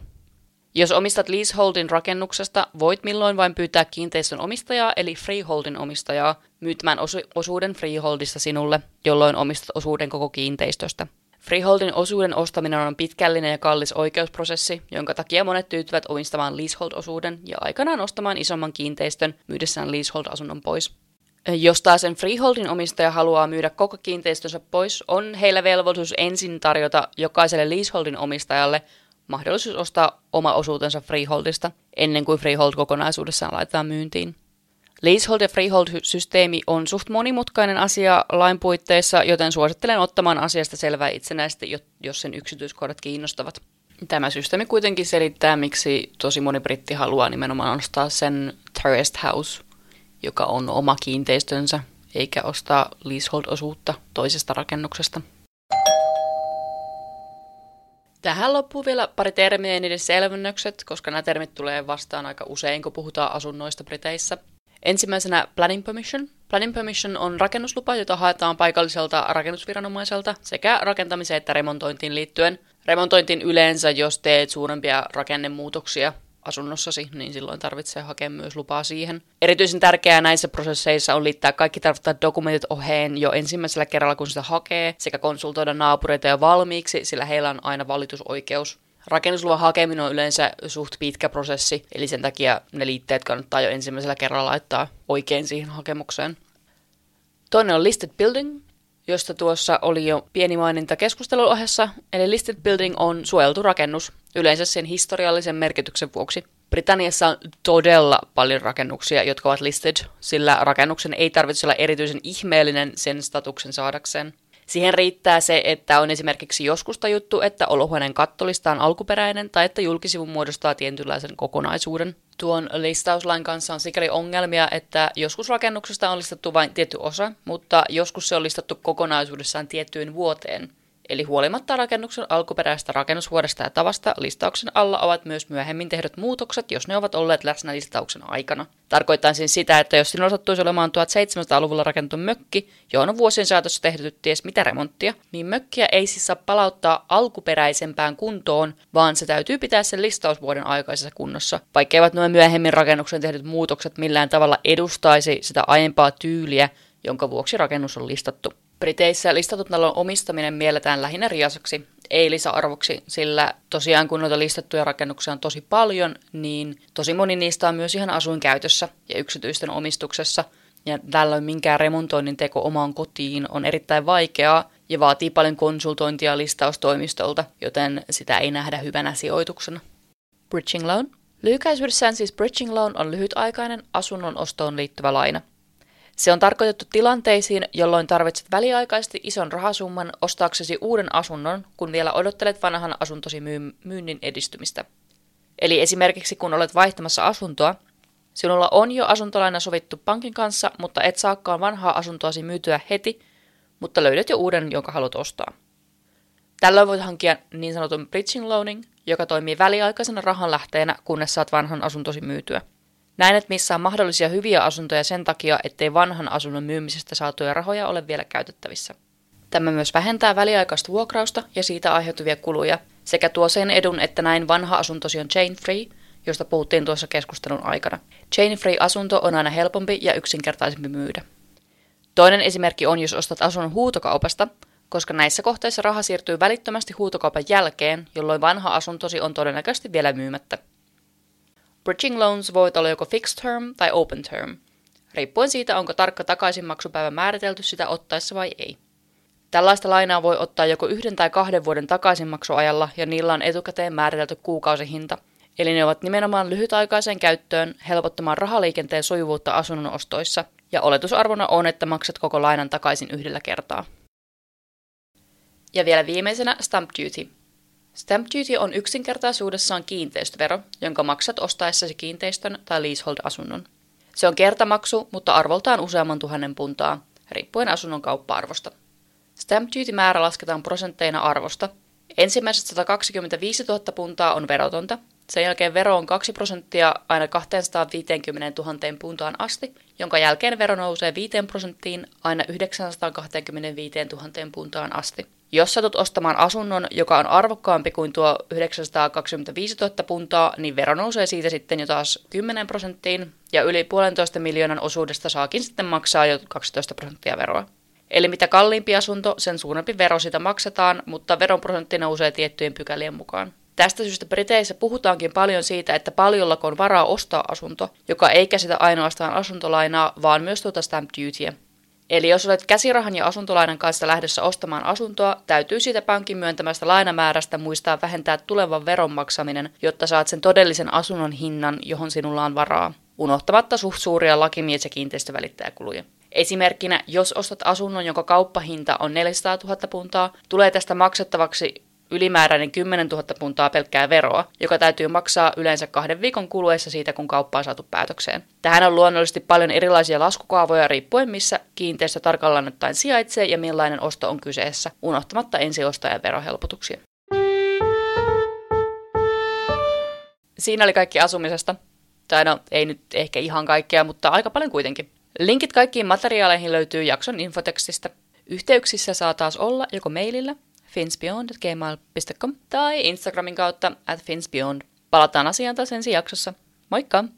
Jos omistat leaseholdin rakennuksesta, voit milloin vain pyytää kiinteistön omistajaa eli freeholdin omistajaa myyttämään osu- osuuden freeholdista sinulle, jolloin omistat osuuden koko kiinteistöstä. Freeholdin osuuden ostaminen on pitkällinen ja kallis oikeusprosessi, jonka takia monet tyytyvät omistamaan leasehold-osuuden ja aikanaan ostamaan isomman kiinteistön myydessään leasehold-asunnon pois. Jos taas sen freeholdin omistaja haluaa myydä koko kiinteistönsä pois, on heillä velvollisuus ensin tarjota jokaiselle leaseholdin omistajalle mahdollisuus ostaa oma osuutensa freeholdista, ennen kuin freehold kokonaisuudessaan laitetaan myyntiin. Leasehold ja freehold-systeemi on suht monimutkainen asia lain puitteissa, joten suosittelen ottamaan asiasta selvää itsenäisesti, jos sen yksityiskohdat kiinnostavat. Tämä systeemi kuitenkin selittää, miksi tosi moni britti haluaa nimenomaan ostaa sen terraced house, joka on oma kiinteistönsä, eikä ostaa leasehold-osuutta toisesta rakennuksesta. Tähän loppuu vielä pari termiä ja niiden selvennykset, koska nämä termit tulee vastaan aika usein, kun puhutaan asunnoista Briteissä. Ensimmäisenä Planning permission. Planning permission on rakennuslupa, jota haetaan paikalliselta rakennusviranomaiselta sekä rakentamiseen että remontointiin liittyen. Remontointiin yleensä, jos teet suurempia rakennemuutoksia asunnossasi, niin silloin tarvitsee hakea myös lupaa siihen. Erityisen tärkeää näissä prosesseissa on liittää kaikki tarvittavat dokumentit oheen jo ensimmäisellä kerralla, kun sitä hakee, sekä konsultoida naapureita jo valmiiksi, sillä heillä on aina valitusoikeus. Rakennusluvan hakeminen on yleensä suht pitkä prosessi, eli sen takia ne liitteet kannattaa jo ensimmäisellä kerralla laittaa oikein siihen hakemukseen. Toinen on listed building, josta tuossa oli jo pieni maininta keskustelun ohessa, eli listed building on suojeltu rakennus, yleensä sen historiallisen merkityksen vuoksi. Britanniassa on todella paljon rakennuksia, jotka ovat listed, sillä rakennuksen ei tarvitse olla erityisen ihmeellinen sen statuksen saadakseen. Siihen riittää se, että on esimerkiksi joskus tajuttu, että olohuoneen kattolista on alkuperäinen tai että julkisivu muodostaa tietynlaisen kokonaisuuden. Tuon listauslain kanssa on sikäli ongelmia, että joskus rakennuksesta on listattu vain tietty osa, mutta joskus se on listattu kokonaisuudessaan tiettyyn vuoteen. Eli huolimatta rakennuksen alkuperäisestä rakennusvuodesta ja tavasta, listauksen alla ovat myös myöhemmin tehdyt muutokset, jos ne ovat olleet läsnä listauksen aikana. Tarkoittain siis sitä, että jos sinulla sattuisi olemaan seitsemäntoistasataa-luvulla rakentu mökki, johon on vuosien saatossa tehty ties mitä remonttia, niin mökkiä ei siis saa palauttaa alkuperäisempään kuntoon, vaan se täytyy pitää sen listausvuoden aikaisessa kunnossa, vaikka eivät nuo myöhemmin rakennuksen tehdyt muutokset millään tavalla edustaisi sitä aiempaa tyyliä, jonka vuoksi rakennus on listattu. Briteissä listatun talon omistaminen mielletään lähinnä riasaksi, ei lisäarvoksi, sillä tosiaan kun noita listattuja rakennuksia on tosi paljon, niin tosi moni niistä on myös ihan asuinkäytössä ja yksityisten omistuksessa, ja tällöin minkään remontoinnin teko omaan kotiin on erittäin vaikeaa ja vaatii paljon konsultointia listaustoimistolta, joten sitä ei nähdä hyvänä sijoituksena. Bridging loan. Lyhykäisyydessään siis bridging loan on lyhytaikainen asunnon ostoon liittyvä laina. Se on tarkoitettu tilanteisiin, jolloin tarvitset väliaikaisesti ison rahasumman ostaaksesi uuden asunnon, kun vielä odottelet vanhan asuntosi myy- myynnin edistymistä. Eli esimerkiksi kun olet vaihtamassa asuntoa, sinulla on jo asuntolaina sovittu pankin kanssa, mutta et saakaan vanhaa asuntoasi myytyä heti, mutta löydät jo uuden, jonka haluat ostaa. Tällöin voit hankkia niin sanotun bridging loaning, joka toimii väliaikaisena rahanlähteenä, kunnes saat vanhan asuntosi myytyä. Näin et missään mahdollisia hyviä asuntoja sen takia, ettei vanhan asunnon myymisestä saatuja rahoja ole vielä käytettävissä. Tämä myös vähentää väliaikaista vuokrausta ja siitä aiheutuvia kuluja, sekä tuo sen edun, että näin vanha asuntosi on chain free, josta puhuttiin tuossa keskustelun aikana. Chain free asunto on aina helpompi ja yksinkertaisempi myydä. Toinen esimerkki on, jos ostat asunnon huutokaupasta, koska näissä kohteissa raha siirtyy välittömästi huutokaupan jälkeen, jolloin vanha asuntosi on todennäköisesti vielä myymättä. Bridging loans voivat olla joko fixed term tai open term, riippuen siitä, onko tarkka takaisinmaksupäivä määritelty sitä ottaessa vai ei. Tällaista lainaa voi ottaa joko yhden tai kahden vuoden takaisinmaksuajalla ja niillä on etukäteen määritelty kuukausihinta, eli ne ovat nimenomaan lyhytaikaiseen käyttöön helpottamaan rahaliikenteen sujuvuutta asunnon ostoissa, ja oletusarvona on, että maksat koko lainan takaisin yhdellä kertaa. Ja vielä viimeisenä stamp duty. Stamp duty on yksinkertaisuudessaan kiinteistövero, jonka maksat ostaessasi kiinteistön tai leasehold-asunnon. Se on kertamaksu, mutta arvoltaan useamman tuhannen puntaa, riippuen asunnon kauppa-arvosta. Stamp duty-määrä lasketaan prosentteina arvosta. Ensimmäiset satakaksikymmentäviisituhatta puntaa on verotonta, sen jälkeen vero on kaksi prosenttia aina kaksisataaviisikymmentätuhatta puntaan asti, jonka jälkeen vero nousee viisi prosenttiin aina yhdeksänsataakaksikymmentäviisituhatta puntaan asti. Jos satut ostamaan asunnon, joka on arvokkaampi kuin tuo yhdeksänsataakaksikymmentäviisituhatta puntaa, niin vero nousee siitä sitten jo taas kymmenen prosenttiin, ja yli puolentoista miljoonan osuudesta saakin sitten maksaa jo kaksitoista prosenttia veroa. Eli mitä kalliimpi asunto, sen suurempi vero sitä maksetaan, mutta veron prosentti nousee tiettyjen pykälien mukaan. Tästä syystä Briteissä puhutaankin paljon siitä, että paljollako on varaa ostaa asunto, joka ei käsitä ainoastaan asuntolainaa, vaan myös tuota stamp dutyä. Eli jos olet käsirahan ja asuntolainan kanssa lähdössä ostamaan asuntoa, täytyy siitä pankin myöntämästä lainamäärästä muistaa vähentää tulevan veron maksaminen, jotta saat sen todellisen asunnon hinnan, johon sinulla on varaa, unohtamatta suht suuria lakimies- ja kiinteistövälittäjäkuluja. Esimerkkinä, jos ostat asunnon, jonka kauppahinta on neljäsataatuhatta puntaa, tulee tästä maksettavaksi ylimääräinen kymmenentuhatta puntaa pelkkää veroa, joka täytyy maksaa yleensä kahden viikon kuluessa siitä, kun kauppa on saatu päätökseen. Tähän on luonnollisesti paljon erilaisia laskukaavoja riippuen missä kiinteistö tarkalleen ottaen sijaitsee ja millainen osto on kyseessä, unohtamatta ensiostajan verohelpotuksia. Siinä oli kaikki asumisesta. Tai no, ei nyt ehkä ihan kaikkea, mutta aika paljon kuitenkin. Linkit kaikkiin materiaaleihin löytyy jakson infotekstistä. Yhteyksissä saa taas olla joko mailillä, fins beyond at gmail piste com tai Instagramin kautta at fins beyond. Palataan asiaan taas ensi jaksossa. Moikka!